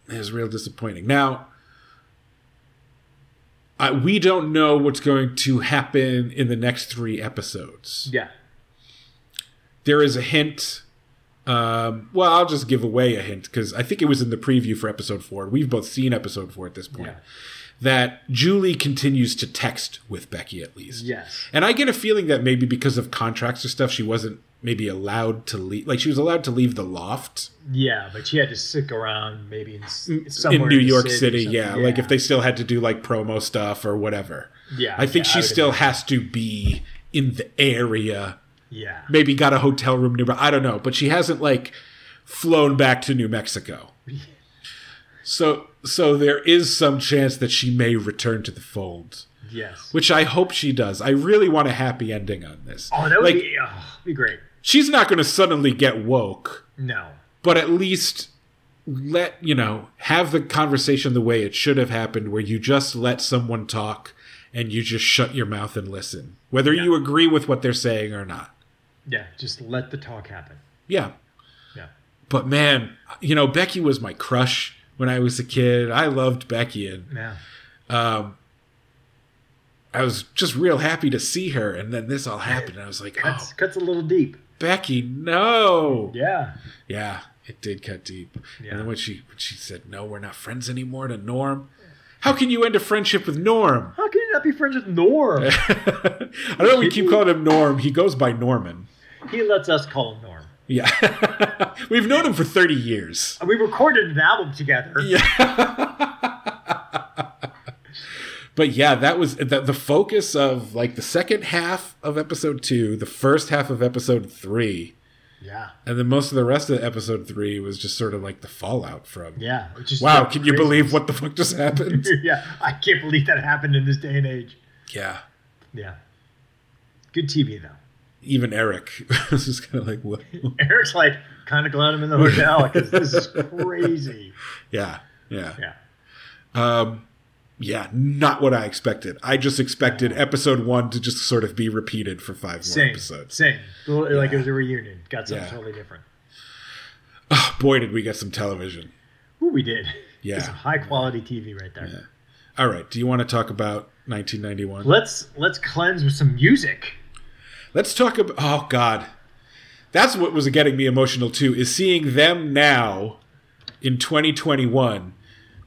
It was real disappointing. Now, I, we don't know what's going to happen in the next three episodes. Yeah, there is a hint. Um, well, I'll just give away a hint because I think it was in the preview for episode four. We've both seen episode four at this point. Yeah. That Julie continues to text with Becky, at least. Yes. And I get a feeling that maybe because of contracts or stuff, she wasn't maybe allowed to leave. Like, she was allowed to leave the loft. Yeah, but she had to stick around maybe in somewhere in New in York City. City yeah. yeah, like if they still had to do, like, promo stuff or whatever. Yeah. I think yeah, she I still imagine. has to be in the area. Yeah. Maybe got a hotel room nearby. I don't know. But she hasn't, like, flown back to New Mexico. So so there is some chance that she may return to the fold. Yes. Which I hope she does. I really want a happy ending on this. Oh, that would like, be, oh, be great. She's not going to suddenly get woke. No. But at least let, you know, have the conversation the way it should have happened, where you just let someone talk and you just shut your mouth and listen. Whether yeah. you agree with what they're saying or not. Yeah, just let the talk happen. Yeah. Yeah. But man, you know, Becky was my crush. When I was a kid, I loved Becky, and yeah. um, I was just real happy to see her. And then this all happened, and I was like, cuts, "Oh, cuts a little deep." Becky, no, yeah, yeah, it did cut deep. Yeah. And then when she when she said, "No, we're not friends anymore," to Norm, how can you end a friendship with Norm? How can you not be friends with Norm? I don't know. We keep calling him Norm. He goes by Norman. He lets us call him Norm. Yeah. We've known him for thirty years. We recorded an album together. Yeah. But yeah, that was the, the focus of like the second half of episode two, the first half of episode three. Yeah. And then most of the rest of episode three was just sort of like the fallout from. Yeah. Wow. Can you believe what the fuck just happened? Yeah. I can't believe that happened in this day and age. Yeah. Yeah. Good T V though. Even Eric was just kind of like, what? Eric's like kind of glad I'm in the hotel because this is crazy. Yeah, yeah, yeah. Um, yeah, not what I expected. I just expected episode one to just sort of be repeated for five same, more episodes. Same, same. Yeah. Like it was a reunion. Got something yeah. totally different. Oh, boy, did we get some television. Ooh, we did. Yeah. Some high quality T V right there. Yeah. All right. Do you want to talk about nineteen ninety-one? Let's let's cleanse with some music. Let's talk about, oh God, that's what was getting me emotional too, is seeing them now in twenty twenty-one,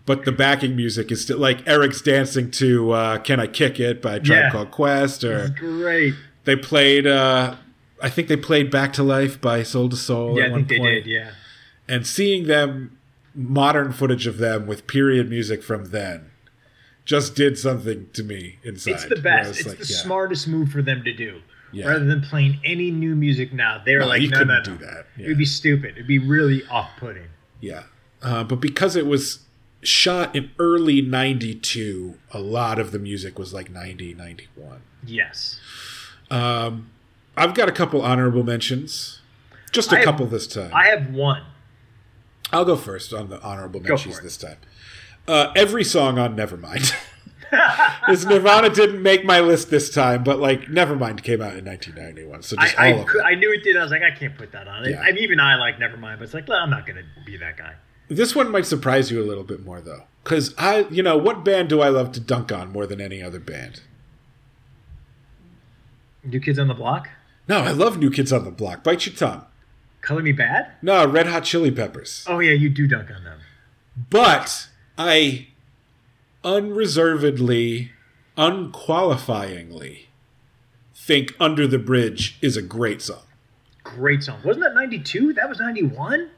but the backing music is still, like Eric's dancing to uh, Can I Kick It by Tribe yeah. Called Quest, or great. They played, uh, I think they played Back to Life by Soul to Soul yeah, at I one think point. They did, yeah. And seeing them, modern footage of them with period music from then, just did something to me inside. It's the best, it's like, the yeah. smartest move for them to do. Yeah. Rather than playing any new music now, they're no, like, you no, couldn't no, no, do that. Yeah. It would be stupid. It would be really off-putting. Yeah. Uh, but because it was shot in early ninety-two, a lot of the music was like ninety, ninety-one. Yes. Um, I've got a couple honorable mentions. Just a I couple have, this time. I have one. I'll go first on the honorable mentions this time. Uh, every song on Nevermind. Because Nirvana didn't make my list this time, but like Nevermind came out in nineteen ninety-one, so just I, all I, of it. I knew it did. I was like, I can't put that on. Yeah. I, even I like Nevermind, but it's like, well, I'm not going to be that guy. This one might surprise you a little bit more, though, because I, you know, what band do I love to dunk on more than any other band? New Kids on the Block? No, I love New Kids on the Block. Bite Your Tongue. Color Me Bad? No, Red Hot Chili Peppers. Oh yeah, you do dunk on them. But I unreservedly, unqualifyingly think Under the Bridge is a great song. Great song. Wasn't that ninety-two? That was ninety-one?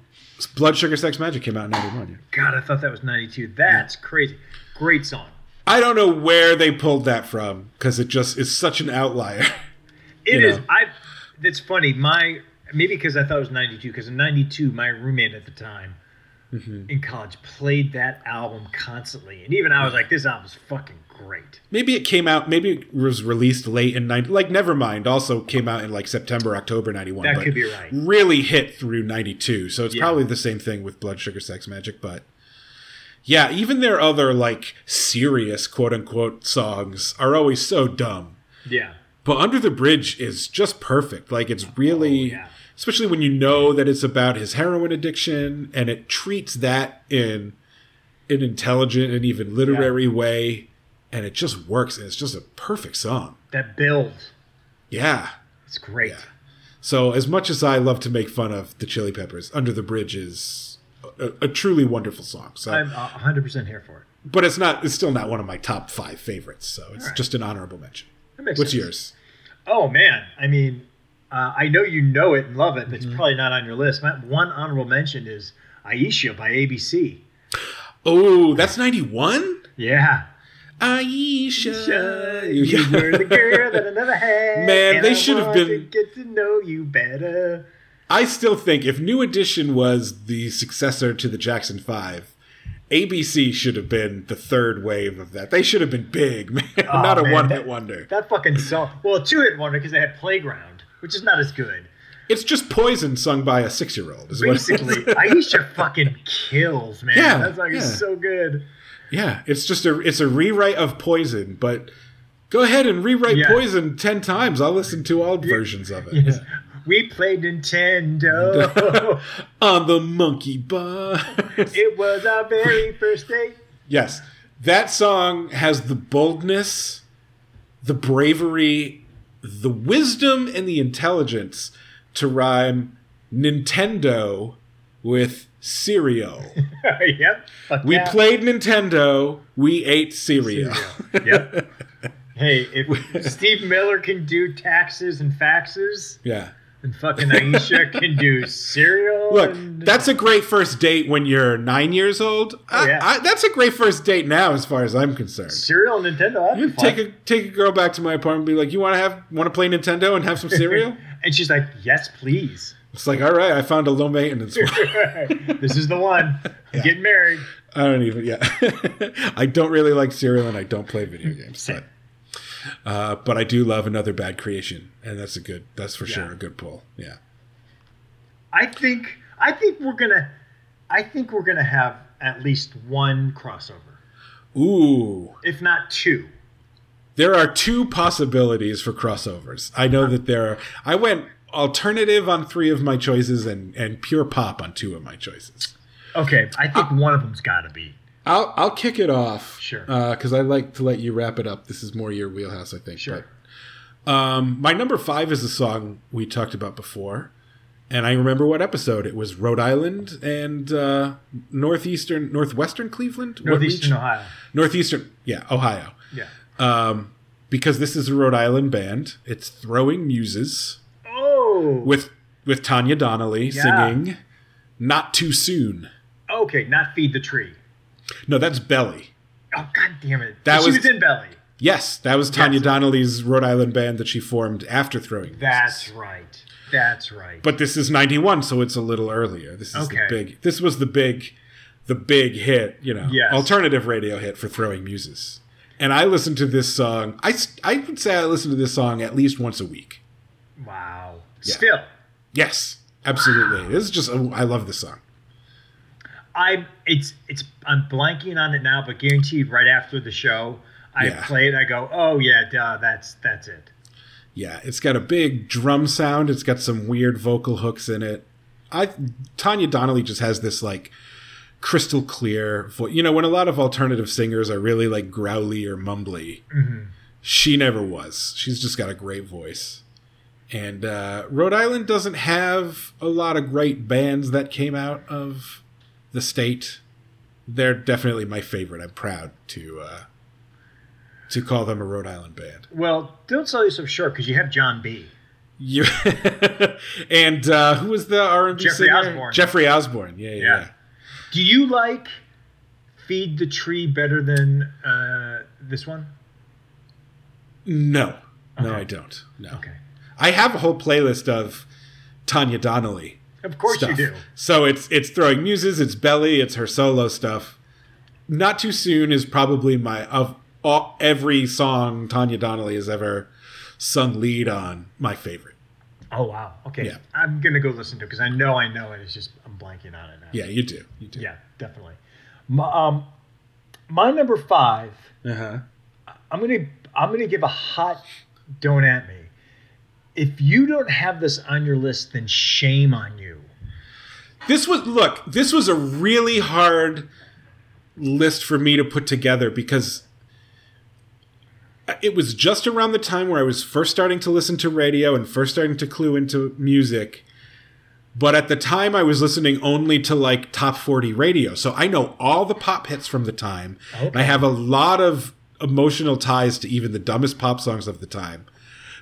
Blood Sugar Sex Magic came out in ninety-one. Yeah. God, I thought that was ninety-two. That's yeah. crazy. Great song. I don't know where they pulled that from because it just is such an outlier. It is. Know? I. It's funny. My Maybe because I thought it was ninety-two, because in ninety-two, my roommate at the time Mm-hmm. in college played that album constantly, and even I was like, this album's fucking great. Maybe it came out, maybe it was released late in ninety, like Nevermind also came out in like September, October ninety-one, that but could be right, really hit through ninety-two, so it's yeah. probably the same thing with Blood Sugar Sex Magic, but Yeah, even their other, like, serious, quote-unquote, songs are always so dumb. Yeah. But Under the Bridge is just perfect. Like, it's really... Oh, yeah. Especially when you know that it's about his heroin addiction, and it treats that in an intelligent and even literary yeah. way, and it just works, and it's just a perfect song. That build. Yeah. It's great. Yeah. So as much as I love to make fun of the Chili Peppers, Under the Bridge is a, a truly wonderful song. So I'm one hundred percent here for it. But it's not. It's still not one of my top five favorites, so it's right. just an honorable mention. That makes What's sense. Yours? Oh, man. I mean... Uh, I know you know it and love it, but it's mm-hmm. probably not on your list. My one honorable mention is Aisha by A B C. Oh, that's ninety-one? Yeah. Aisha, you yeah. were the girl that I never had. Man, they should have been... to get to know you better. I still think if New Edition was the successor to the Jackson Five, A B C should have been the third wave of that. They should have been big, man. Oh, not man, a one-hit that, wonder. That fucking song. Well, a two-hit wonder because they had Playground. Which is not as good. It's just Poison sung by a six-year-old. Is Basically, Aisha fucking kills, man. Yeah, that song yeah. is so good. Yeah, it's just a it's a rewrite of Poison, but go ahead and rewrite yeah. Poison ten times. I'll listen to all versions of it. Yes. Yeah. We played Nintendo on the monkey bar. It was our very first date. Yes, that song has the boldness, the bravery, the wisdom and the intelligence to rhyme Nintendo with cereal. Yep. We yeah. played Nintendo. We ate cereal. cereal. Yep. Hey, if Steve Miller can do taxes and faxes, yeah, and fucking Aisha can do cereal. Look, and... that's a great first date when you're nine years old. I, yeah. I, that's a great first date now, as far as I'm concerned. Cereal and Nintendo. You take a take a girl back to my apartment, and be like, "You want to have want to play Nintendo and have some cereal?" And she's like, "Yes, please." It's like, all right, I found a low maintenance one. This is the one. Yeah. Get married. I don't even. Yeah, I don't really like cereal, and I don't play video games. But. Uh, but I do love Another Bad Creation, and that's a good, that's for yeah. sure a good pull. Yeah. I think, I think we're gonna, I think we're gonna have at least one crossover. Ooh. If not two. There are two possibilities for crossovers. I know that there are, I went alternative on three of my choices and, and pure pop on two of my choices. Okay. I think uh, one of them's gotta be. I'll I'll kick it off, sure, because uh, I like to let you wrap it up. This is more your wheelhouse, I think. Sure. But, um, my number five is a song we talked about before, and I remember what episode it was. Rhode Island and uh, northeastern, northwestern Cleveland, northeastern Ohio, northeastern, yeah, Ohio, yeah. Um, because this is a Rhode Island band. It's Throwing Muses. Oh, with with Tanya Donnelly yeah. singing, "Not Too Soon." Okay, not Feed the Tree. No, that's Belly. Oh, god damn it. That was, she was in Belly. Yes, that was Tanya yes. Donnelly's Rhode Island band that she formed after Throwing Muses. That's right. That's right. But this is ninety-one, so it's a little earlier. This is okay. the big this was the big the big hit, you know, yes. alternative radio hit for Throwing Muses. And I listened to this song. I I would say I listen to this song at least once a week. Wow. Yeah. Still. Yes. Absolutely. Wow. This is just a, I love this song. I it's it's I'm blanking on it now, but guaranteed right after the show, I yeah. play it. I go, oh yeah, duh, that's that's it. Yeah, it's got a big drum sound. It's got some weird vocal hooks in it. I Tanya Donnelly just has this like crystal clear voice. You know, when a lot of alternative singers are really like growly or mumbly, mm-hmm. she never was. She's just got a great voice. And uh, Rhode Island doesn't have a lot of great bands that came out of the state. They're definitely my favorite. I'm proud to uh, to call them a Rhode Island band. Well, don't sell yourself short because you have John B. You and uh, who was the R and B Jeffrey singer? Osborne. Jeffrey Osborne. Yeah, yeah, yeah. Do you like Feed the Tree better than uh, this one? No, okay. no, I don't. No, okay. I have a whole playlist of Tanya Donnelly. Of course stuff. You do. So it's it's Throwing Muses, it's Belly, it's her solo stuff. Not Too Soon is probably my of all, every song Tanya Donnelly has ever sung lead on, my favorite. Oh wow. Okay. Yeah. I'm gonna go listen to it because I know I know it. It's just I'm blanking on it now. Yeah, you do. You do. Yeah, definitely. My, um, my number five. Uh-huh. I'm gonna I'm gonna give a hot don't at me. If you don't have this on your list, then shame on you. This was look. This was a really hard list for me to put together because it was just around the time where I was first starting to listen to radio and first starting to clue into music. But at the time, I was listening only to like top forty radio, so I know all the pop hits from the time. Okay. And I have a lot of emotional ties to even the dumbest pop songs of the time.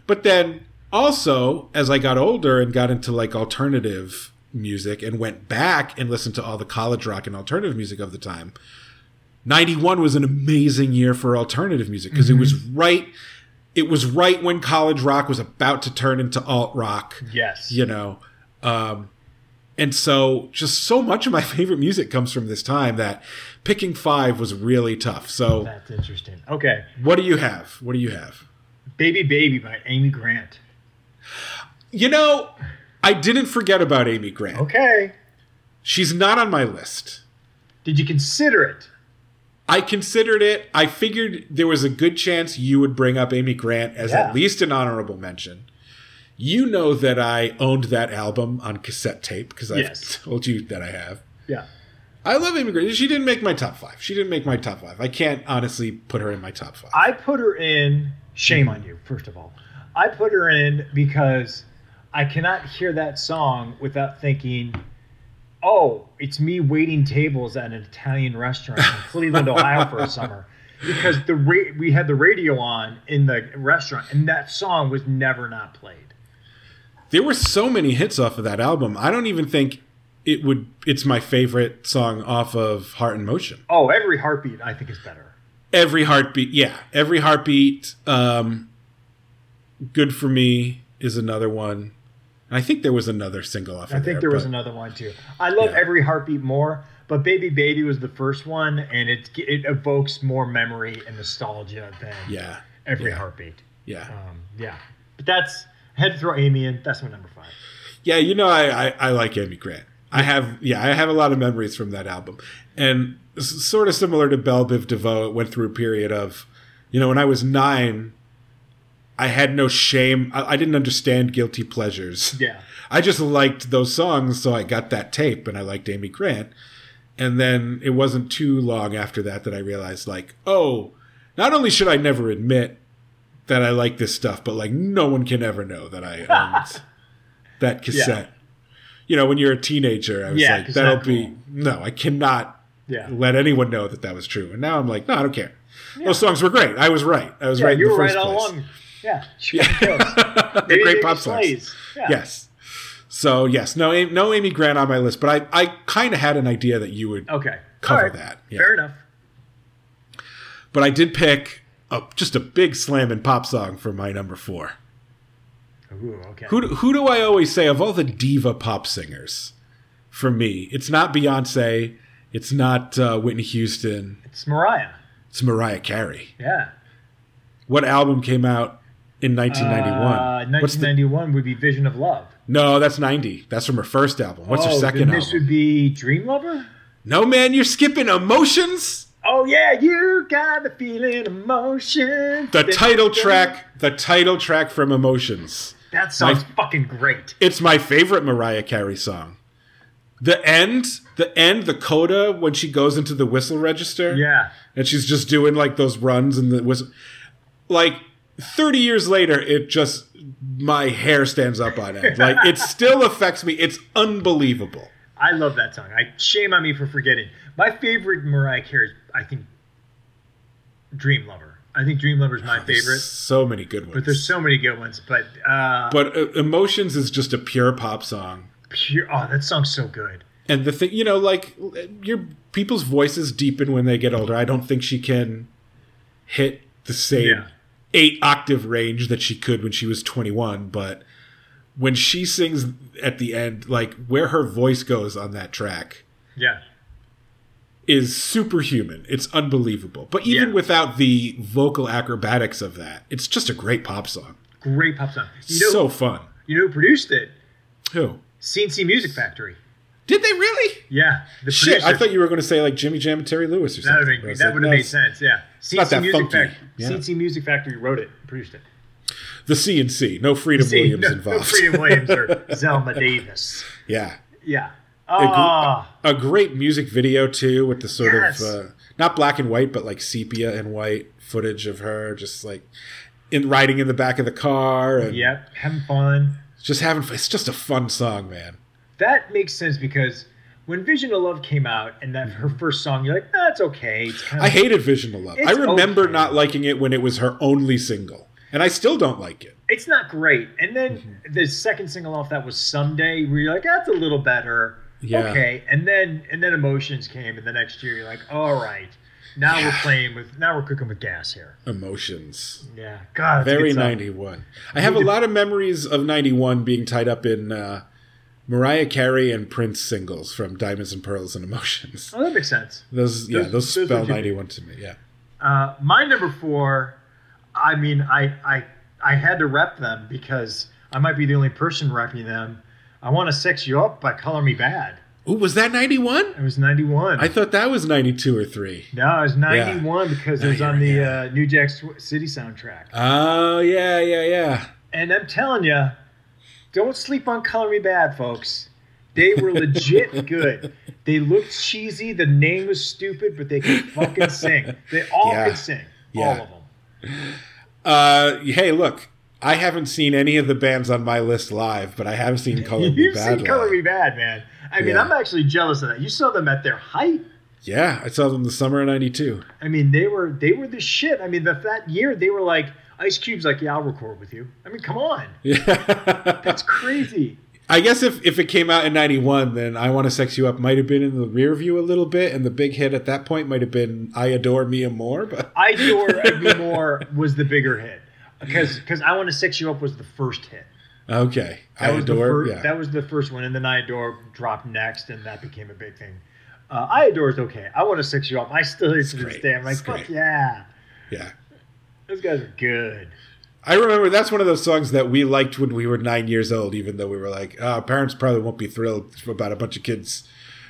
But then also, as I got older and got into like alternative music and went back and listened to all the college rock and alternative music of the time, ninety-one was an amazing year for alternative music because mm-hmm. it was right it was right when college rock was about to turn into alt rock. Yes. You know. Um and so just so much of my favorite music comes from this time that picking five was really tough. So that's interesting. Okay. What do you have? What do you have? Baby Baby by Amy Grant. You know, I didn't forget about Amy Grant. Okay. She's not on my list. Did you consider it? I considered it. I figured there was a good chance you would bring up Amy Grant as yeah. at least an honorable mention. You know that I owned that album on cassette tape because I've yes. told you that I have. Yeah. I love Amy Grant. She didn't make my top five. She didn't make my top five. I can't honestly put her in my top five. I put her in. Shame on you, first of all. I put her in because I cannot hear that song without thinking, oh, it's me waiting tables at an Italian restaurant in Cleveland, Ohio for a summer. Because the ra- we had the radio on in the restaurant, and that song was never not played. There were so many hits off of that album. I don't even think it would. It's my favorite song off of Heart in Motion. Oh, Every Heartbeat I think is better. Every Heartbeat, yeah. Every Heartbeat, um, Good For Me is another one. I think there was another single off of I think there, there was but, another one, too. I love yeah. Every Heartbeat more, but Baby Baby was the first one, and it it evokes more memory and nostalgia than yeah. Every yeah. Heartbeat. Yeah. Um, yeah. But that's, I had to throw Amy in. That's my number five. Yeah, you know, I, I, I like Amy Grant. I have, yeah, I have a lot of memories from that album. And sort of similar to Belle Biv DeVoe, it went through a period of, you know, when I was nine, I had no shame. I didn't understand guilty pleasures. Yeah. I just liked those songs, so I got that tape, and I liked Amy Grant. And then it wasn't too long after that that I realized, like, oh, not only should I never admit that I like this stuff, but, like, no one can ever know that I owned that cassette. Yeah. You know, when you're a teenager, I was yeah, like, that'll cool. be – no, I cannot yeah. let anyone know that that was true. And now I'm like, no, I don't care. Yeah. Those songs were great. I was right. I was yeah, right in the first right place. You were right all along. Yeah. yeah. They're great pop songs. Yeah. Yes. So, yes. No no Amy Grant on my list, but I, I kind of had an idea that you would okay. cover right. that. Yeah. Fair enough. But I did pick a, just a big slam and pop song for my number four. Ooh, okay. Who, who do I always say of all the diva pop singers? For me, it's not Beyonce. It's not uh, Whitney Houston. It's Mariah. It's Mariah Carey. Yeah. What album came out in nineteen ninety-one? Uh, nineteen ninety-one the... would be Vision of Love. No, that's ninety. That's from her first album. What's oh, her second album? This would be Dream Lover? No, man, you're skipping Emotions. Oh, yeah, you got the feeling Emotions. The this title track, the title track from Emotions. That sounds my, fucking great. It's my favorite Mariah Carey song. The end, the end, the coda when she goes into the whistle register. Yeah. And she's just doing like those runs and the whistle. Like thirty years later, it just, my hair stands up on end. Like it still affects me. It's unbelievable. I love that song. I shame on me for forgetting. My favorite Mariah Carey is, I think, Dream Lover. I think Dream Lover is my oh, favorite. So many good ones. But there's so many good ones. But uh, but uh, Emotions is just a pure pop song. Pure. Oh, that song's so good. And the thing, you know, like your people's voices deepen when they get older. I don't think she can hit the same yeah. eight octave range that she could when she was twenty-one, but when she sings at the end, like where her voice goes on that track yeah is superhuman. It's unbelievable. But even yeah. without the vocal acrobatics of that, it's just a great pop song. Great pop song. You know, so fun. You know who produced it? Who? C N C Music Factory. Did they really? Yeah. The Shit, producer. I thought you were going to say like Jimmy Jam and Terry Lewis or something. That would have like, no, made sense, yeah. C N C Music Factory wrote it and produced it. The C N C. No Freedom C, Williams no, involved. No Freedom Williams or Zelma Davis. Yeah. Yeah. Oh. A, a great music video, too, with the sort yes. of, uh, not black and white, but like sepia and white footage of her just like in riding in the back of the car. And yep. Having fun. Just having fun. It's just a fun song, man. That makes sense because when Vision of Love came out and that her first song, you're like, oh, it's okay. It's kind of, I hated Vision of Love. I remember okay. not liking it when it was her only single. And I still don't like it. It's not great. And then mm-hmm. the second single off that was Someday, where you're like, that's a little better. Yeah. Okay. And then and then Emotions came, and the next year you're like, all right. Now yeah. we're playing with, now we're cooking with gas here. Emotions. Yeah. God. Very ninety-one. I have a lot of memories of ninety-one being tied up in uh, Mariah Carey and Prince singles from Diamonds and Pearls and Emotions. Oh, that makes sense. Those, yeah, those, those spell ninety-one to me. Yeah. Uh, my number four, I mean, I, I, I had to rep them because I might be the only person repping them. I Want to Sex You Up by Color Me Bad. Ooh, was that ninety-one? It was ninety-one. I thought that was ninety-two or three. No, it was ninety-one yeah. because it was on the uh, New Jack City soundtrack. Oh, yeah, yeah, yeah. And I'm telling you, don't sleep on Color Me Bad, folks. They were legit good. They looked cheesy. The name was stupid, but they could fucking sing. They all yeah. could sing. Yeah. All of them. Uh, hey, look. I haven't seen any of the bands on my list live, but I have seen Color Me Bad. You've seen Color Me Bad, man. I mean, yeah. I'm actually jealous of that. You saw them at their height. Yeah, I saw them the summer of ninety-two. I mean, they were they were the shit. I mean, the, that year, they were like, Ice Cube's like, yeah, I'll record with you. I mean, come on. Yeah. That's crazy. I guess if, if it came out in ninety-one, then I Want to Sex You Up might have been in the rear view a little bit, and the big hit at that point might have been I Adore Mia Moore. But I Adore Mia Moore was the bigger hit. Because because I Want to Sex You Up was the first hit. Okay. That I Adore. First, yeah. That was the first one. And then I Adore dropped next, and that became a big thing. Uh, I Adore is okay. I Want to Sex You Up. I still hate to this day. I'm like, it's fuck great. yeah. Yeah. Those guys are good. I remember that's one of those songs that we liked when we were nine years old, even though we were like, oh, parents probably won't be thrilled about a bunch of kids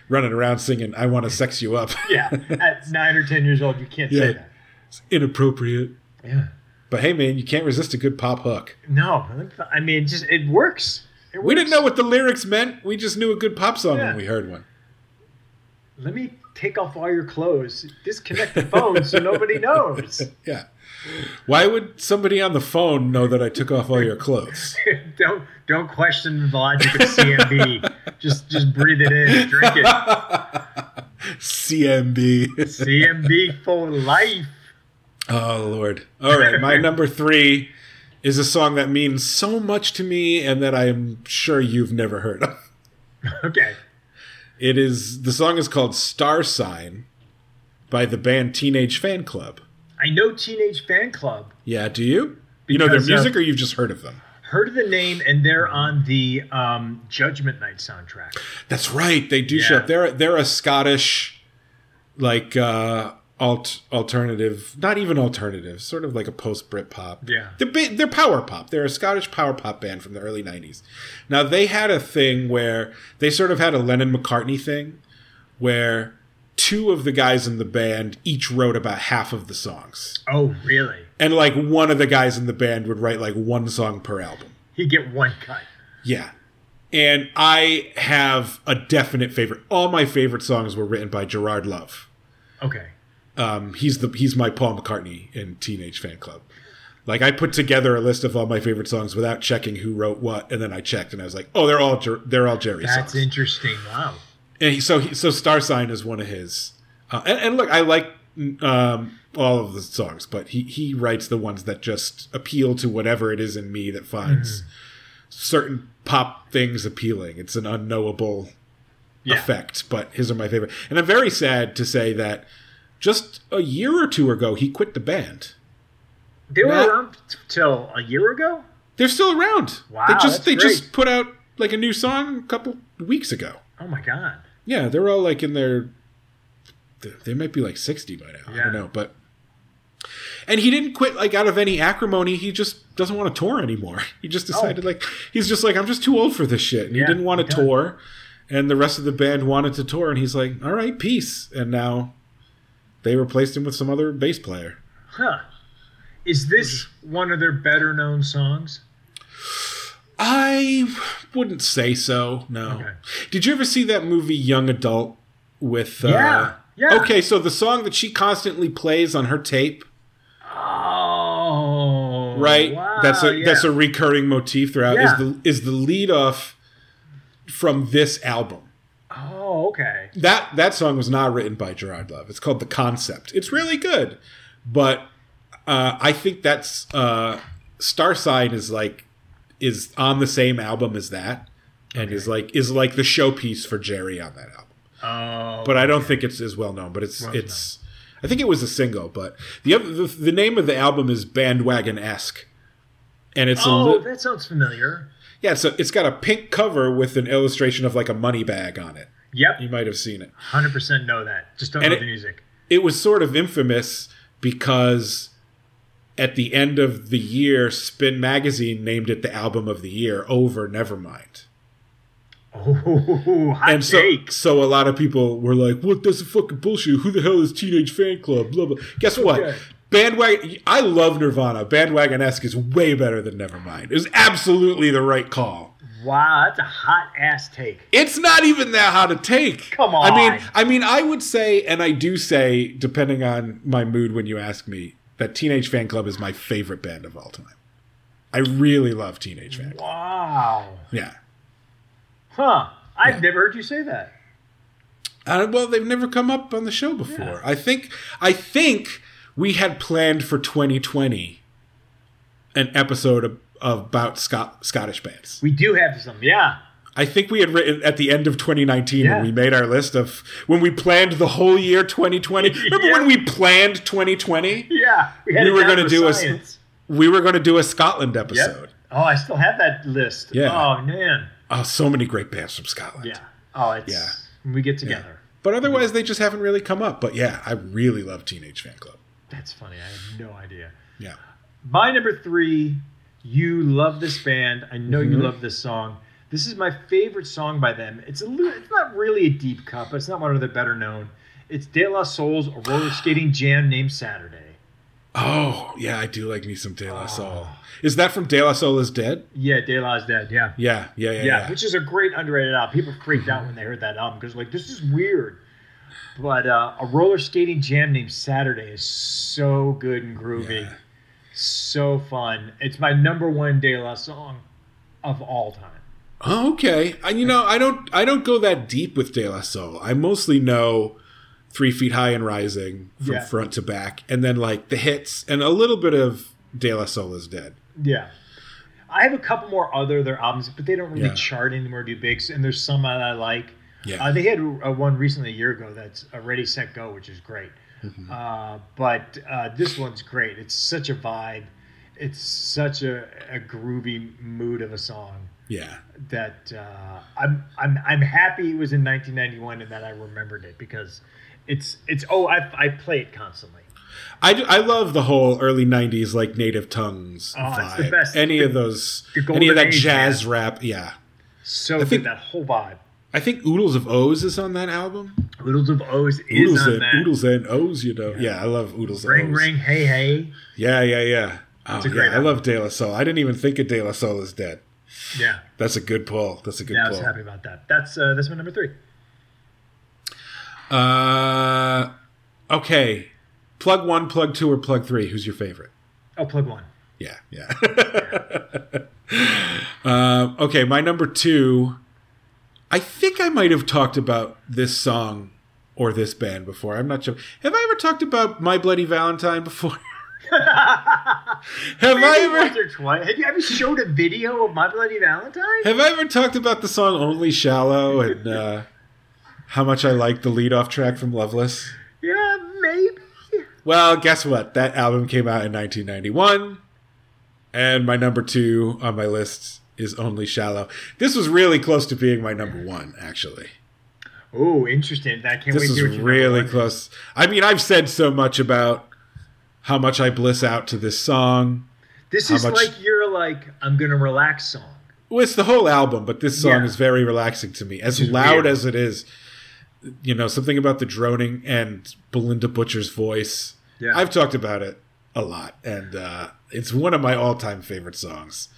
running around singing, I Want to Sex You Up. yeah. At nine or ten years old, you can't yeah. say that. It's inappropriate. Yeah. But hey, man, you can't resist a good pop hook. No, I mean, just it works. It works. We didn't know what the lyrics meant. We just knew a good pop song yeah. when we heard one. Let me take off all your clothes. Disconnect the phone so nobody knows. Yeah. Why would somebody on the phone know that I took off all your clothes? don't don't question the logic of C M B. just just breathe it in, drink it. C M B. C M B for life. Oh, Lord. All right. My number three is a song that means so much to me and that I'm sure you've never heard of. Okay. It is, the song is called Star Sign by the band Teenage Fan Club. I know Teenage Fan Club. Yeah. Do you? You know their music, or you've just heard of them? Heard of the name, and they're on the um, Judgment Night soundtrack. That's right. They do yeah. show up. They're, they're a Scottish, like, uh, Alt, alternative, not even alternative, sort of like a post-Brit pop. Yeah. They're, they're power pop. They're a Scottish power pop band from the early nineties. Now, they had a thing where they sort of had a Lennon-McCartney thing where two of the guys in the band each wrote about half of the songs. Oh, really? And like one of the guys in the band would write like one song per album. He'd get one cut. Yeah. And I have a definite favorite. All my favorite songs were written by Gerard Love. Okay. Um, he's the he's my Paul McCartney in Teenage Fan Club. Like, I put together a list of all my favorite songs without checking who wrote what, and then I checked, and I was like, oh, they're all they're all Jerry songs. That's interesting. Wow. And he, so he, so Star Sign is one of his. Uh, and, and look, I like um, all of the songs, but he he writes the ones that just appeal to whatever it is in me that finds mm-hmm. certain pop things appealing. It's an unknowable yeah. effect, but his are my favorite. And I'm very sad to say that just a year or two ago, he quit the band. They were Not, around t- till a year ago? They're still around. Wow, They, just, they just put out like a new song a couple weeks ago. Oh, my God. Yeah, they're all like in their... They might be like sixty by now. Yeah. I don't know, but... And he didn't quit like out of any acrimony. He just doesn't want to tour anymore. He just decided oh. like... He's just like, I'm just too old for this shit. And yeah, he didn't want to tour. and the rest of the band wanted to tour, and he's like, all right, peace. And now they replaced him with some other bass player. Huh. Is this one of their better-known songs? I wouldn't say so, no. Okay. Did you ever see that movie Young Adult with... Uh, yeah, yeah. Okay, so the song that she constantly plays on her tape... Oh, right. Wow, that's a yeah. that's a recurring motif throughout. Yeah. Is the is the lead off from this album? Oh, okay. That that song was not written by Gerard Love. It's called The Concept. It's really good, but uh, I think that's uh, Starsign is like is on the same album as that, and okay. is like is like the showpiece for Jerry on that album. Oh, but I don't okay. think it's as well known. But it's well it's. Known. I think it was a single, but the other, the, the name of the album is Bandwagon-esque, and it's oh, a li- that sounds familiar. Yeah, so it's got a pink cover with an illustration of like a money bag on it. Yep, you might have seen it. one hundred percent know that. Just don't and know it, the music. It was sort of infamous because at the end of the year, Spin Magazine named it the album of the year over Nevermind. Oh, hot and so, take. So a lot of people were like, "What? That's a fucking bullshit. Who the hell is Teenage Fan Club?" Blah blah. Guess what? Okay. Bandwagon. I love Nirvana. Bandwagon-esque is way better than Nevermind. It was absolutely the right call. Wow, that's a hot ass take. It's not even that hot a take. Come on. I mean, I mean, I would say, and I do say, depending on my mood when you ask me, that Teenage Fan Club is my favorite band of all time. I really love Teenage Fan Club. Wow. Yeah. Huh. I've yeah. never heard you say that. Uh, well, they've never come up on the show before. Yeah. I think I think we had planned for twenty twenty an episode of, of about Scot- Scottish bands. We do have some, yeah. I think we had written at the end of twenty nineteen yeah. when we made our list of when we planned the whole year twenty twenty. Remember yeah. when we planned twenty twenty? Yeah. We, we were going to do science. a we were going to do a Scotland episode. Yep. Oh, I still have that list. Yeah. Oh, man. Oh, so many great bands from Scotland. Yeah. Oh, it's yeah. we get together. Yeah. But otherwise, they just haven't really come up. But yeah, I really love Teenage Fan Club. That's funny. I had no idea. Yeah. My number three, you love this band. I know mm-hmm. you love this song. This is my favorite song by them. It's a little, it's not really a deep cut, but it's not one of the better known. It's De La Soul's a roller skating jam named Saturday. Oh, yeah, I do like me some De La Soul. Oh. Is that from De La Soul is Dead? Yeah, De La is Dead, yeah. Yeah, yeah, yeah, yeah. Yeah, which is a great underrated album. People freaked out when they heard that album because, like, this is weird. But uh, a roller skating jam named Saturday is so good and groovy. Yeah. So fun. It's my number one De La song of all time. Oh, okay. I, you know, I don't I don't go that deep with De La Soul. I mostly know... Three Feet High and Rising from yeah. front to back. And then like the hits and a little bit of De La Soul is Dead. Yeah. I have a couple more other their albums, but they don't really yeah. chart anymore, do bigs. And there's some that I like. Yeah. Uh, they had a, a one recently a year ago that's a Ready, Set, Go, which is great. Mm-hmm. Uh, but uh, this one's great. It's such a vibe. It's such a, a groovy mood of a song. Yeah, that uh, I'm I'm I'm happy it was in nineteen ninety-one and that I remembered it because it's it's oh I I play it constantly. I, do, I love the whole early nineties like Native Tongues oh, vibe. It's the best. Any the, of those, any of that age, jazz yeah. rap, yeah. So I good, think that whole vibe. I think Oodles of O's is on that album. Oodles of O's is Oodles on and, that. Oodles and O's, you know. Yeah, yeah I love Oodles. Ring of O's. Ring hey hey. Yeah yeah yeah. Oh, it's a great yeah, I love De La Soul. I didn't even think of De La Soul is Dead. Yeah, that's a good pull. That's a good. Yeah, I was pull. happy about that. That's uh, that's my number three. Uh, okay. Plug one, plug two, or plug three. Who's your favorite? Oh, plug one. Yeah, yeah. yeah. uh, okay, my number two. I think I might have talked about this song or this band before. I'm not sure. Have I ever talked about My Bloody Valentine before? have Maybe I ever twice. Have you ever showed a video of My Bloody Valentine? Have I ever talked about the song Only Shallow and uh, how much I like the lead-off track from Loveless? Yeah, maybe. Well, guess what? That album came out in nineteen ninety-one, and my number two on my list is Only Shallow. This was really close to being my number one, actually. Oh, interesting. I can't wait to hear what you know. This was really close. I mean, I've said so much about how much I bliss out to this song. This is much... like your, like, I'm going to relax song. Well, it's the whole album, but this song yeah. is very relaxing to me. As it's loud weird. as it is, you know, something about the droning and Belinda Butcher's voice. Yeah. I've talked about it a lot, and uh, it's one of my all-time favorite songs.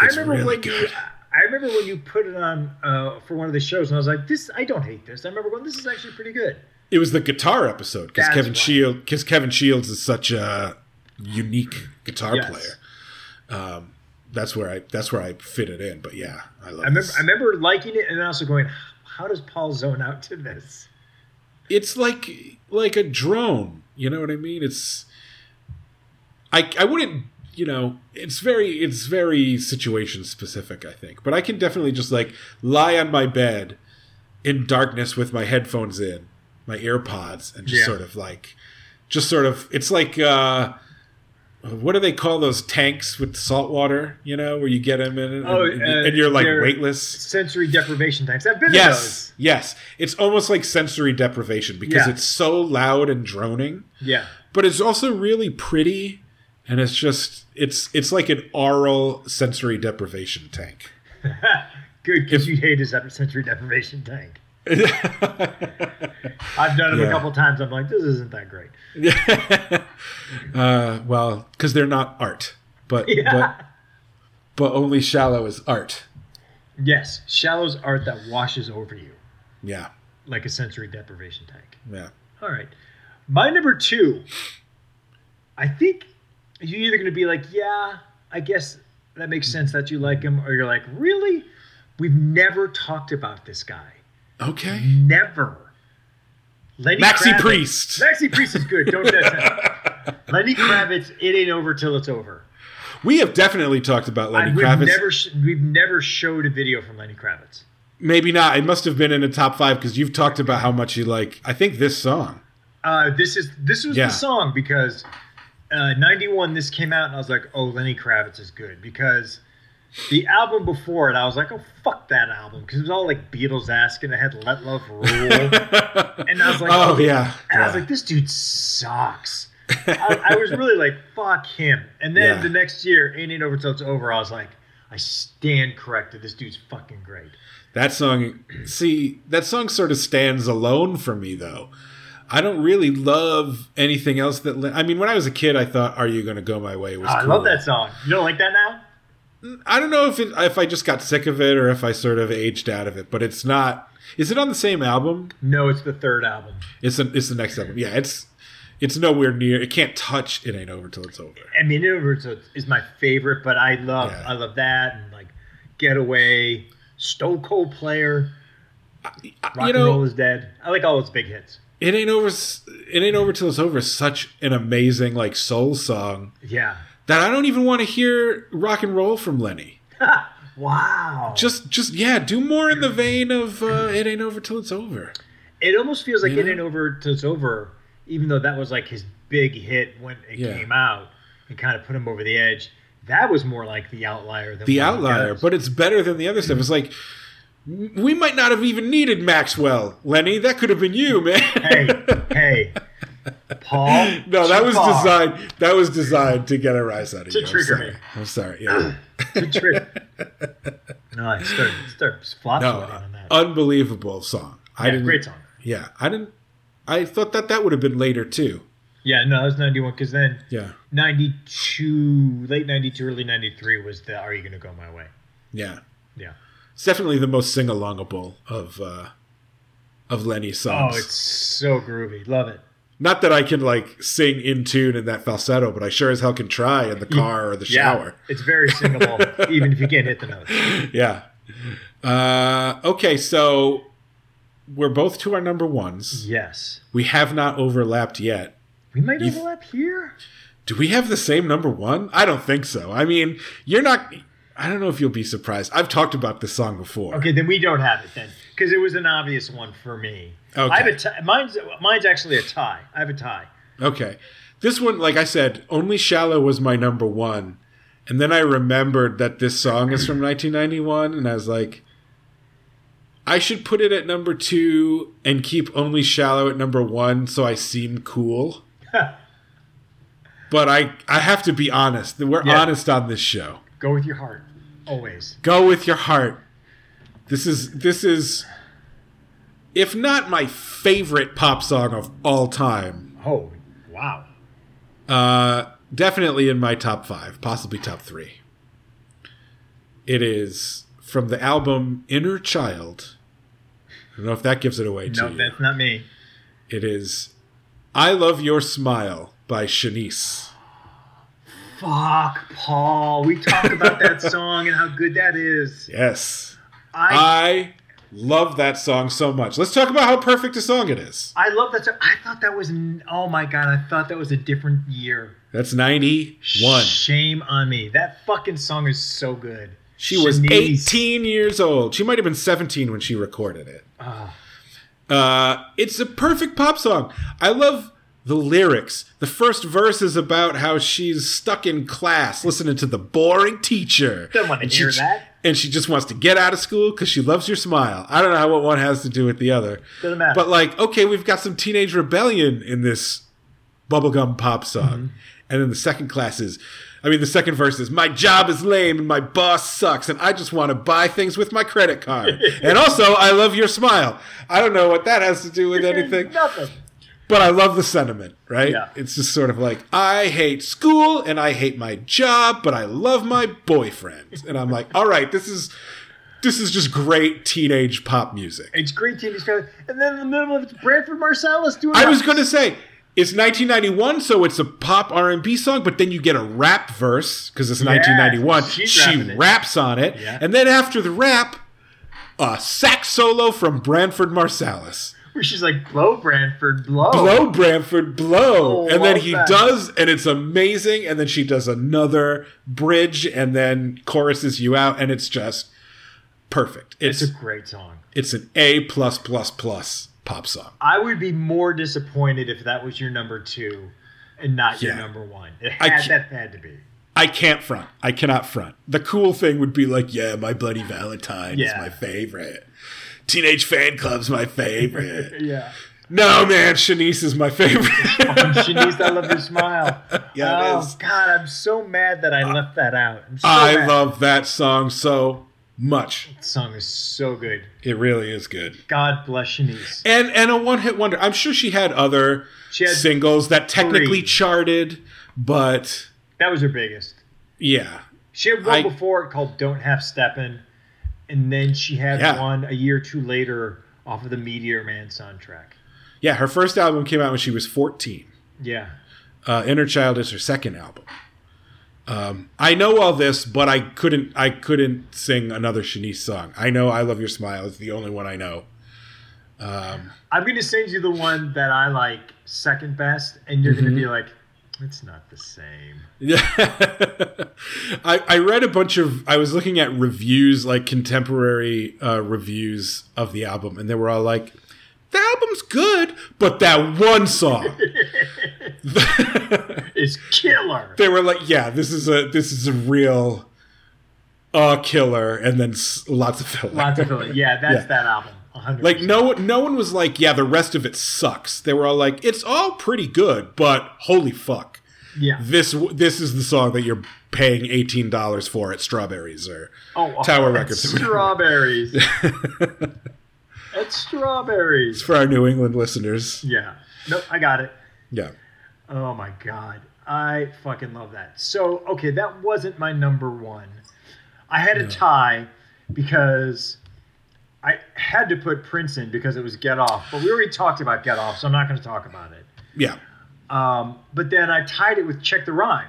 It's I remember really when good. You, I remember when you put it on uh, for one of the shows, and I was like, "This, I don't hate this." I remember going, "This is actually pretty good." It was the guitar episode because Kevin Shields, because Kevin Shields is such a unique guitar yes. player. Um, that's where I that's where I fit it in. But yeah, I love. I remember, this. I remember liking it, and also going, "How does Paul zone out to this?" It's like like a drone. You know what I mean? It's I I wouldn't. You know, it's very it's very situation specific, I think. But I can definitely just like lie on my bed in darkness with my headphones in, my AirPods, and just yeah. sort of like, just sort of. It's like, uh, what do they call those tanks with salt water? You know, where you get them in, and, oh, and, uh, and you're like weightless. Sensory deprivation tanks. I've been yes, in those. Yes, it's almost like sensory deprivation because yeah. it's so loud and droning. Yeah, but it's also really pretty. And it's just it's it's like an aural sensory deprivation tank. Good, because you hate his sensory deprivation tank. I've done them yeah. a couple times. I'm like, this isn't that great. uh, well, because they're not art, but yeah. but but only shallow is art. Yes, shallow is art that washes over you. Yeah, like a sensory deprivation tank. Yeah. All right, my number two. I think. You're either going to be like, yeah, I guess that makes sense that you like him. Or you're like, really? We've never talked about this guy. Okay. Never. Lenny Maxi Kravitz. Priest. Maxi Priest is good. Don't touch that. Lenny Kravitz, It Ain't Over Till It's Over. We have definitely talked about Lenny I, we've Kravitz. Never sh- we've never showed a video from Lenny Kravitz. Maybe not. It must have been in the top five because you've talked about how much you like, I think, this song. Uh, this is this was yeah. the song because... Uh, ninety-one, this came out, and I was like, oh, Lenny Kravitz is good. Because the album before it, I was like, oh, fuck that album. Because it was all like Beatles-esque, and it had Let Love Rule. And I was like, oh, oh yeah. And yeah. I was like, this dude sucks. I, I was really like, fuck him. And then yeah. the next year, Ain't Ain't Over Till It's Over, I was like, I stand corrected. This dude's fucking great. That song, see, that song sort of stands alone for me, though. I don't really love anything else that... Le- I mean, when I was a kid, I thought, Are You Gonna Go My Way was oh, cool. I love that song. You don't like that now? I don't know if it, if I just got sick of it or if I sort of aged out of it, but it's not... Is it on the same album? No, it's the third album. It's, a, it's the next album. Yeah, it's it's nowhere near... It can't touch It Ain't Over Till It's Over. I mean, It Ain't Over Till It's Over is my favorite, but I love yeah. I love that and like Getaway, Stone Cold Player, Rock you and know, Roll is Dead. I like all those big hits. It ain't over. It ain't over till it's over. Is such an amazing like soul song. Yeah. That I don't even want to hear rock and roll from Lenny. Wow. Just, just yeah. Do more in the vein of uh, It Ain't Over Till It's Over. It almost feels like yeah. It Ain't Over Till It's Over, even though that was like his big hit when it yeah. came out and kind of put him over the edge. That was more like the outlier than the outlier, but it's better than the other stuff. It's like. We might not have even needed Maxwell, Lenny. That could have been you, man. Hey, hey, Paul. No, that was Paul. designed. That was designed to get a rise out of to you. To trigger me. I'm sorry. Yeah. to trigger. No, I started, started flopping no, on that. Unbelievable song. Yeah, I didn't, great song. Yeah, I didn't. I thought that that would have been later too. Yeah, no, that was ninety-one. Because then, yeah, ninety-two, late ninety-two, early ninety-three was the "Are You Gonna Go My Way?" Yeah. Yeah. It's definitely the most sing-alongable of uh, of Lenny's songs. Oh, it's so groovy. Love it. Not that I can, like, sing in tune in that falsetto, but I sure as hell can try in the car or the yeah, shower. It's very singable, even if you can't hit the notes. Yeah. Uh, okay, so we're both to our number ones. Yes. We have not overlapped yet. We might You've, overlap here. Do we have the same number one? I don't think so. I mean, you're not... I don't know if you'll be surprised. I've talked about this song before. Okay, then we don't have it then, because it was an obvious one for me. Okay, I have a t- mine's mine's actually a tie. I have a tie. Okay, this one, like I said, Only Shallow was my number one, and then I remembered that this song is from nineteen ninety-one, and I was like, I should put it at number two and keep Only Shallow at number one, so I seem cool. But I I have to be honest. We're yeah. honest on this show. Go with your heart. Always. Go with your heart. This is this is, if not my favorite pop song of all time. Oh, wow. Uh, definitely in my top five, possibly top three. It is from the album Inner Child. I don't know if that gives it away to you. No, that's not me. It is I Love Your Smile by Shanice. Fuck, Paul. We talk about that song and how good that is. Yes. I, I love that song so much. Let's talk about how perfect a song it is. I love that song. I thought that was, oh my God, I thought that was a different year. That's ninety-one. Shame on me. That fucking song is so good. She Shanice. was eighteen years old. She might have been seventeen when she recorded it. Oh. Uh, it's a perfect pop song. I love the lyrics. The first verse is about how she's stuck in class listening to the boring teacher. Don't want to and hear she, that. And she just wants to get out of school because she loves your smile. I don't know what one has to do with the other. Doesn't matter. But like, okay, we've got some teenage rebellion in this bubblegum pop song. Mm-hmm. And then the second class is... I mean, the second verse is, my job is lame and my boss sucks and I just want to buy things with my credit card. And also, I love your smile. I don't know what that has to do with anything. Nothing. But I love the sentiment, right? Yeah. It's just sort of like, I hate school and I hate my job, but I love my boyfriend. And I'm like, all right, this is this is just great teenage pop music. It's great teenage pop. And then in the middle of it, Branford Marsalis doing I was going to say... It's nineteen ninety-one, so it's a pop R and B song, but then you get a rap verse, because it's yeah, nineteen ninety-one. She raps on it. Yeah. And then after the rap, a sax solo from Branford Marsalis. Where she's like, blow, Branford, blow. Blow, Branford, blow. Oh, and then he that. does, and it's amazing. And then she does another bridge, and then choruses you out, and it's just perfect. It's, it's a great song. It's an A+++. Pop song. I would be more disappointed if that was your number two and not yeah. your number one. It had, that had to be. I can't front. I cannot front. The cool thing would be like, yeah, My Bloody Valentine yeah. is my favorite. Teenage Fan Club's my favorite. yeah. No, man, Shanice is my favorite. oh, Shanice, I love your smile. yeah, oh, it is. God, I'm so mad that I uh, left that out. I'm so I mad. love that song so much. That song is so good. It really is good. God bless Shanice. And and a one-hit wonder. I'm sure she had other she had singles that technically three. charted, but... That was her biggest. Yeah. She had one I, before called Don't Half Steppin', and then she had yeah. one a year or two later off of the Meteor Man soundtrack. Yeah, her first album came out when she was fourteen. Yeah. Uh, Inner Child is her second album. Um, I know all this, but I couldn't. I couldn't sing another Shanice song. I know "I Love Your Smile" is the only one I know. Um, I'm going to send you the one that I like second best, and you're mm-hmm. going to be like, "It's not the same." Yeah. I, I read a bunch of. I was looking at reviews, like contemporary uh, reviews of the album, and they were all like, "The album's good, but that one song." Is killer. They were like, yeah, this is a this is a real uh, killer, and then s- lots of filler. Lots of filler. Yeah, that's yeah. that album. one hundred percent. Like no, no one was like, yeah, the rest of it sucks. They were all like, it's all pretty good, but holy fuck, yeah, this this is the song that you're paying eighteen dollars for at Strawberries or oh, oh, Tower Records. Strawberries. It's Strawberries. It's for our New England listeners. Yeah. Nope, I got it. Yeah. Oh my God. I fucking love that. So, okay, that wasn't my number one. I had no. a tie because I had to put Prince in because it was Get Off. But we already talked about Get Off, so I'm not going to talk about it. Yeah. Um, but then I tied it with Check the Rhyme.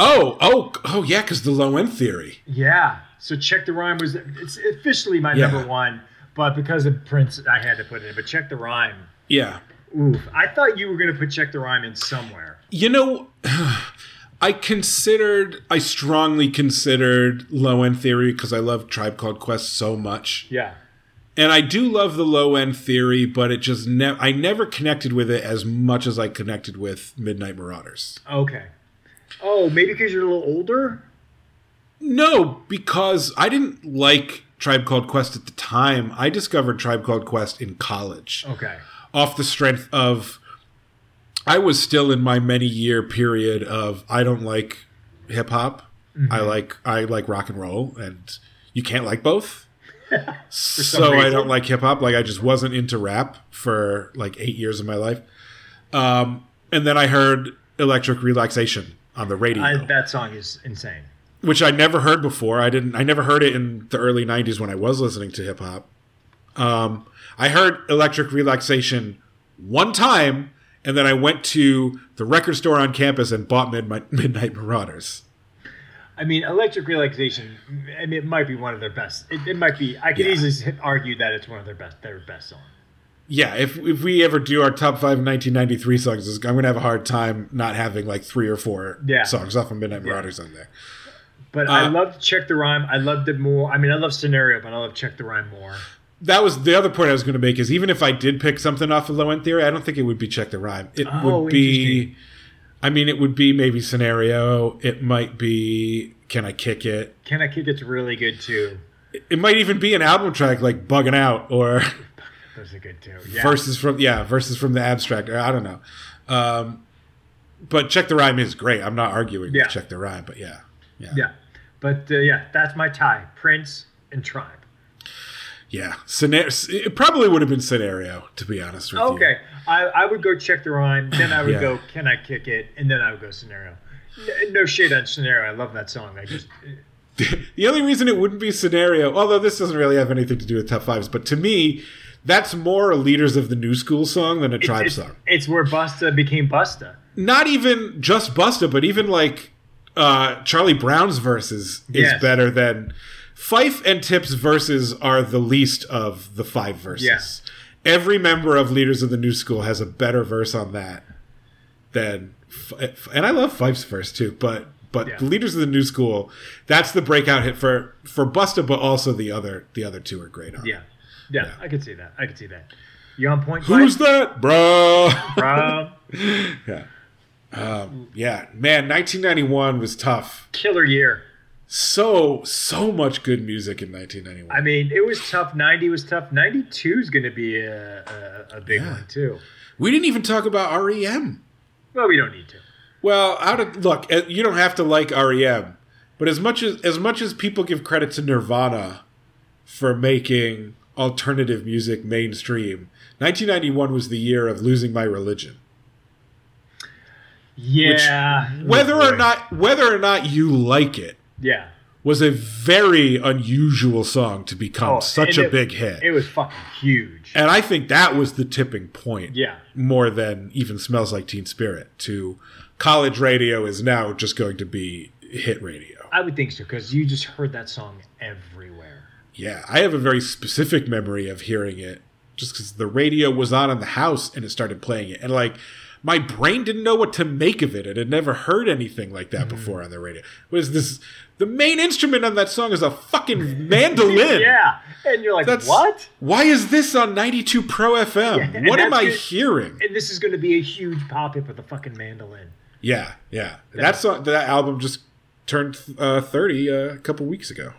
Oh, oh, oh yeah, because The Low End Theory. Yeah. So Check the Rhyme was it's officially my yeah. number one, but because of Prince, I had to put it in. But Check the Rhyme. Yeah. Oof, I thought you were going to put Check the Rhyme in somewhere. You know, I considered, I strongly considered Low End Theory because I love Tribe Called Quest so much. Yeah. And I do love the Low End Theory, but it just never, I never connected with it as much as I connected with Midnight Marauders. Okay. Oh, maybe because you're a little older? No, because I didn't like Tribe Called Quest at the time. I discovered Tribe Called Quest in college. Okay. Off the strength of, I was still in my many year period of I don't like hip hop. Mm-hmm. I like I like rock and roll, and you can't like both. So I don't like hip hop. Like I just wasn't into rap for like eight years of my life. Um, and then I heard Electric Relaxation on the radio. I, that song is insane. Which I never heard before. I didn't. I never heard it in the early nineties when I was listening to hip hop. Um, I heard Electric Relaxation one time, and then I went to the record store on campus and bought Midnight, Midnight Marauders. I mean, Electric Relaxation. I mean, it might be one of their best. It, it might be. I could yeah. easily argue that it's one of their best. Their best songs. Yeah. If if we ever do our top five nineteen ninety-three songs, I'm gonna have a hard time not having like three or four yeah. songs off of Midnight Marauders yeah. on there. But uh, I loved Check the Rhyme. I loved it more. I mean, I love Scenario, but I love Check the Rhyme more. That was the other point I was going to make, is even if I did pick something off of Low End Theory, I don't think it would be Check the Rhyme. It oh, would be, I mean, it would be maybe Scenario. It might be Can I Kick It? Can I Kick It's really good too. It, it might even be an album track like Buggin' Out or those are good too. Yeah. Verses from yeah, Verses from the Abstract. I don't know. Um, but Check the Rhyme is great. I'm not arguing yeah. with Check the Rhyme, but yeah. Yeah. yeah. But uh, yeah, that's my tie. Prince and Tribe. Yeah, Scenario, it probably would have been Scenario, to be honest with okay. you. Okay, I, I would go Check the Rhyme, then I would yeah. go Can I Kick It, and then I would go Scenario. No shade on Scenario, I love that song. I just the only reason it wouldn't be Scenario, although this doesn't really have anything to do with top fives, but to me, that's more a Leaders of the New School song than a Tribe it's, it's, song. It's where Busta became Busta. Not even just Busta, but even like uh, Charlie Brown's verses is yes. better than... Fife and Tip's verses are the least of the five verses. Yes. Every member of Leaders of the New School has a better verse on that than, and I love Fife's verse too, but but yeah. Leaders of the New School, that's the breakout hit for for Busta, but also the other the other two are great on. Yeah, yeah, yeah. I could see that. I could see that. You on point? Who's Fife? That, bro? Bro. yeah, um, yeah, man. nineteen ninety-one was tough. Killer year. So, so much good music in nineteen ninety-one. I mean, it was tough. ninety was tough. ninety-two is going to be a, a, a big yeah. one, too. We didn't even talk about R E M. Well, we don't need to. Well, out of, look, you don't have to like R E M. But as much as, as much as people give credit to Nirvana for making alternative music mainstream, nineteen ninety-one was the year of losing my religion. Yeah. Which, whether or not, whether or not you like it, yeah, was a very unusual song to become oh, such a it, big hit. It was fucking huge. And I think that was the tipping point. Yeah. More than even Smells Like Teen Spirit to college radio is now just going to be hit radio. I would think so, because you just heard that song everywhere. Yeah. I have a very specific memory of hearing it just because the radio was on in the house and it started playing it. And like... my brain didn't know what to make of it. It had never heard anything like that mm. before on the radio. What is this? The main instrument on that song is a fucking mandolin. yeah. And you're like, That's, what? Why is this on ninety-two Pro F M? Yeah, and what and am I good, hearing? And this is going to be a huge pop hit with a fucking mandolin. Yeah, yeah. yeah. That song, that album just turned uh, thirty uh, a couple weeks ago.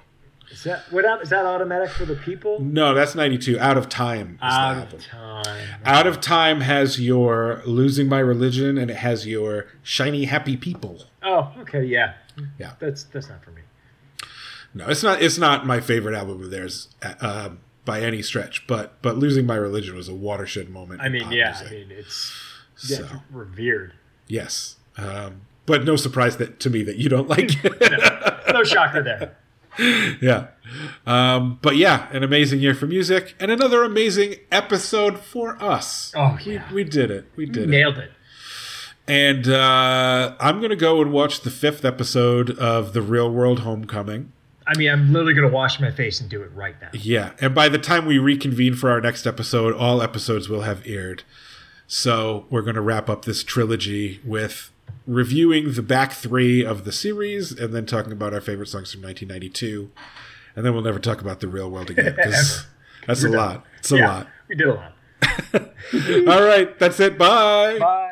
Is that what? Is that Automatic for the People? No, that's ninety-two. Out of Time. Is Out of Time. Out of Time has your Losing My Religion, and it has your Shiny Happy People. Oh, okay, yeah, yeah. That's that's not for me. No, it's not. It's not my favorite album of theirs uh, by any stretch. But but Losing My Religion was a watershed moment. I mean, yeah. Music. I mean, it's yeah, so, it's revered. Yes, um, but no surprise that to me that you don't like it. no, no shocker there. yeah um but yeah an amazing year for music and another amazing episode for us. oh yeah. we, we did it we did nailed it nailed it and uh I'm gonna go and watch the fifth episode of The Real World Homecoming. I mean, I'm literally gonna wash my face and do it right now. Yeah and by the time we reconvene for our next episode, all episodes will have aired, so we're gonna wrap up this trilogy with reviewing the back three of the series and then talking about our favorite songs from nineteen ninety-two, and then we'll never talk about The Real World again because that's a done. lot it's a yeah, lot we did a lot All right, that's it. Bye bye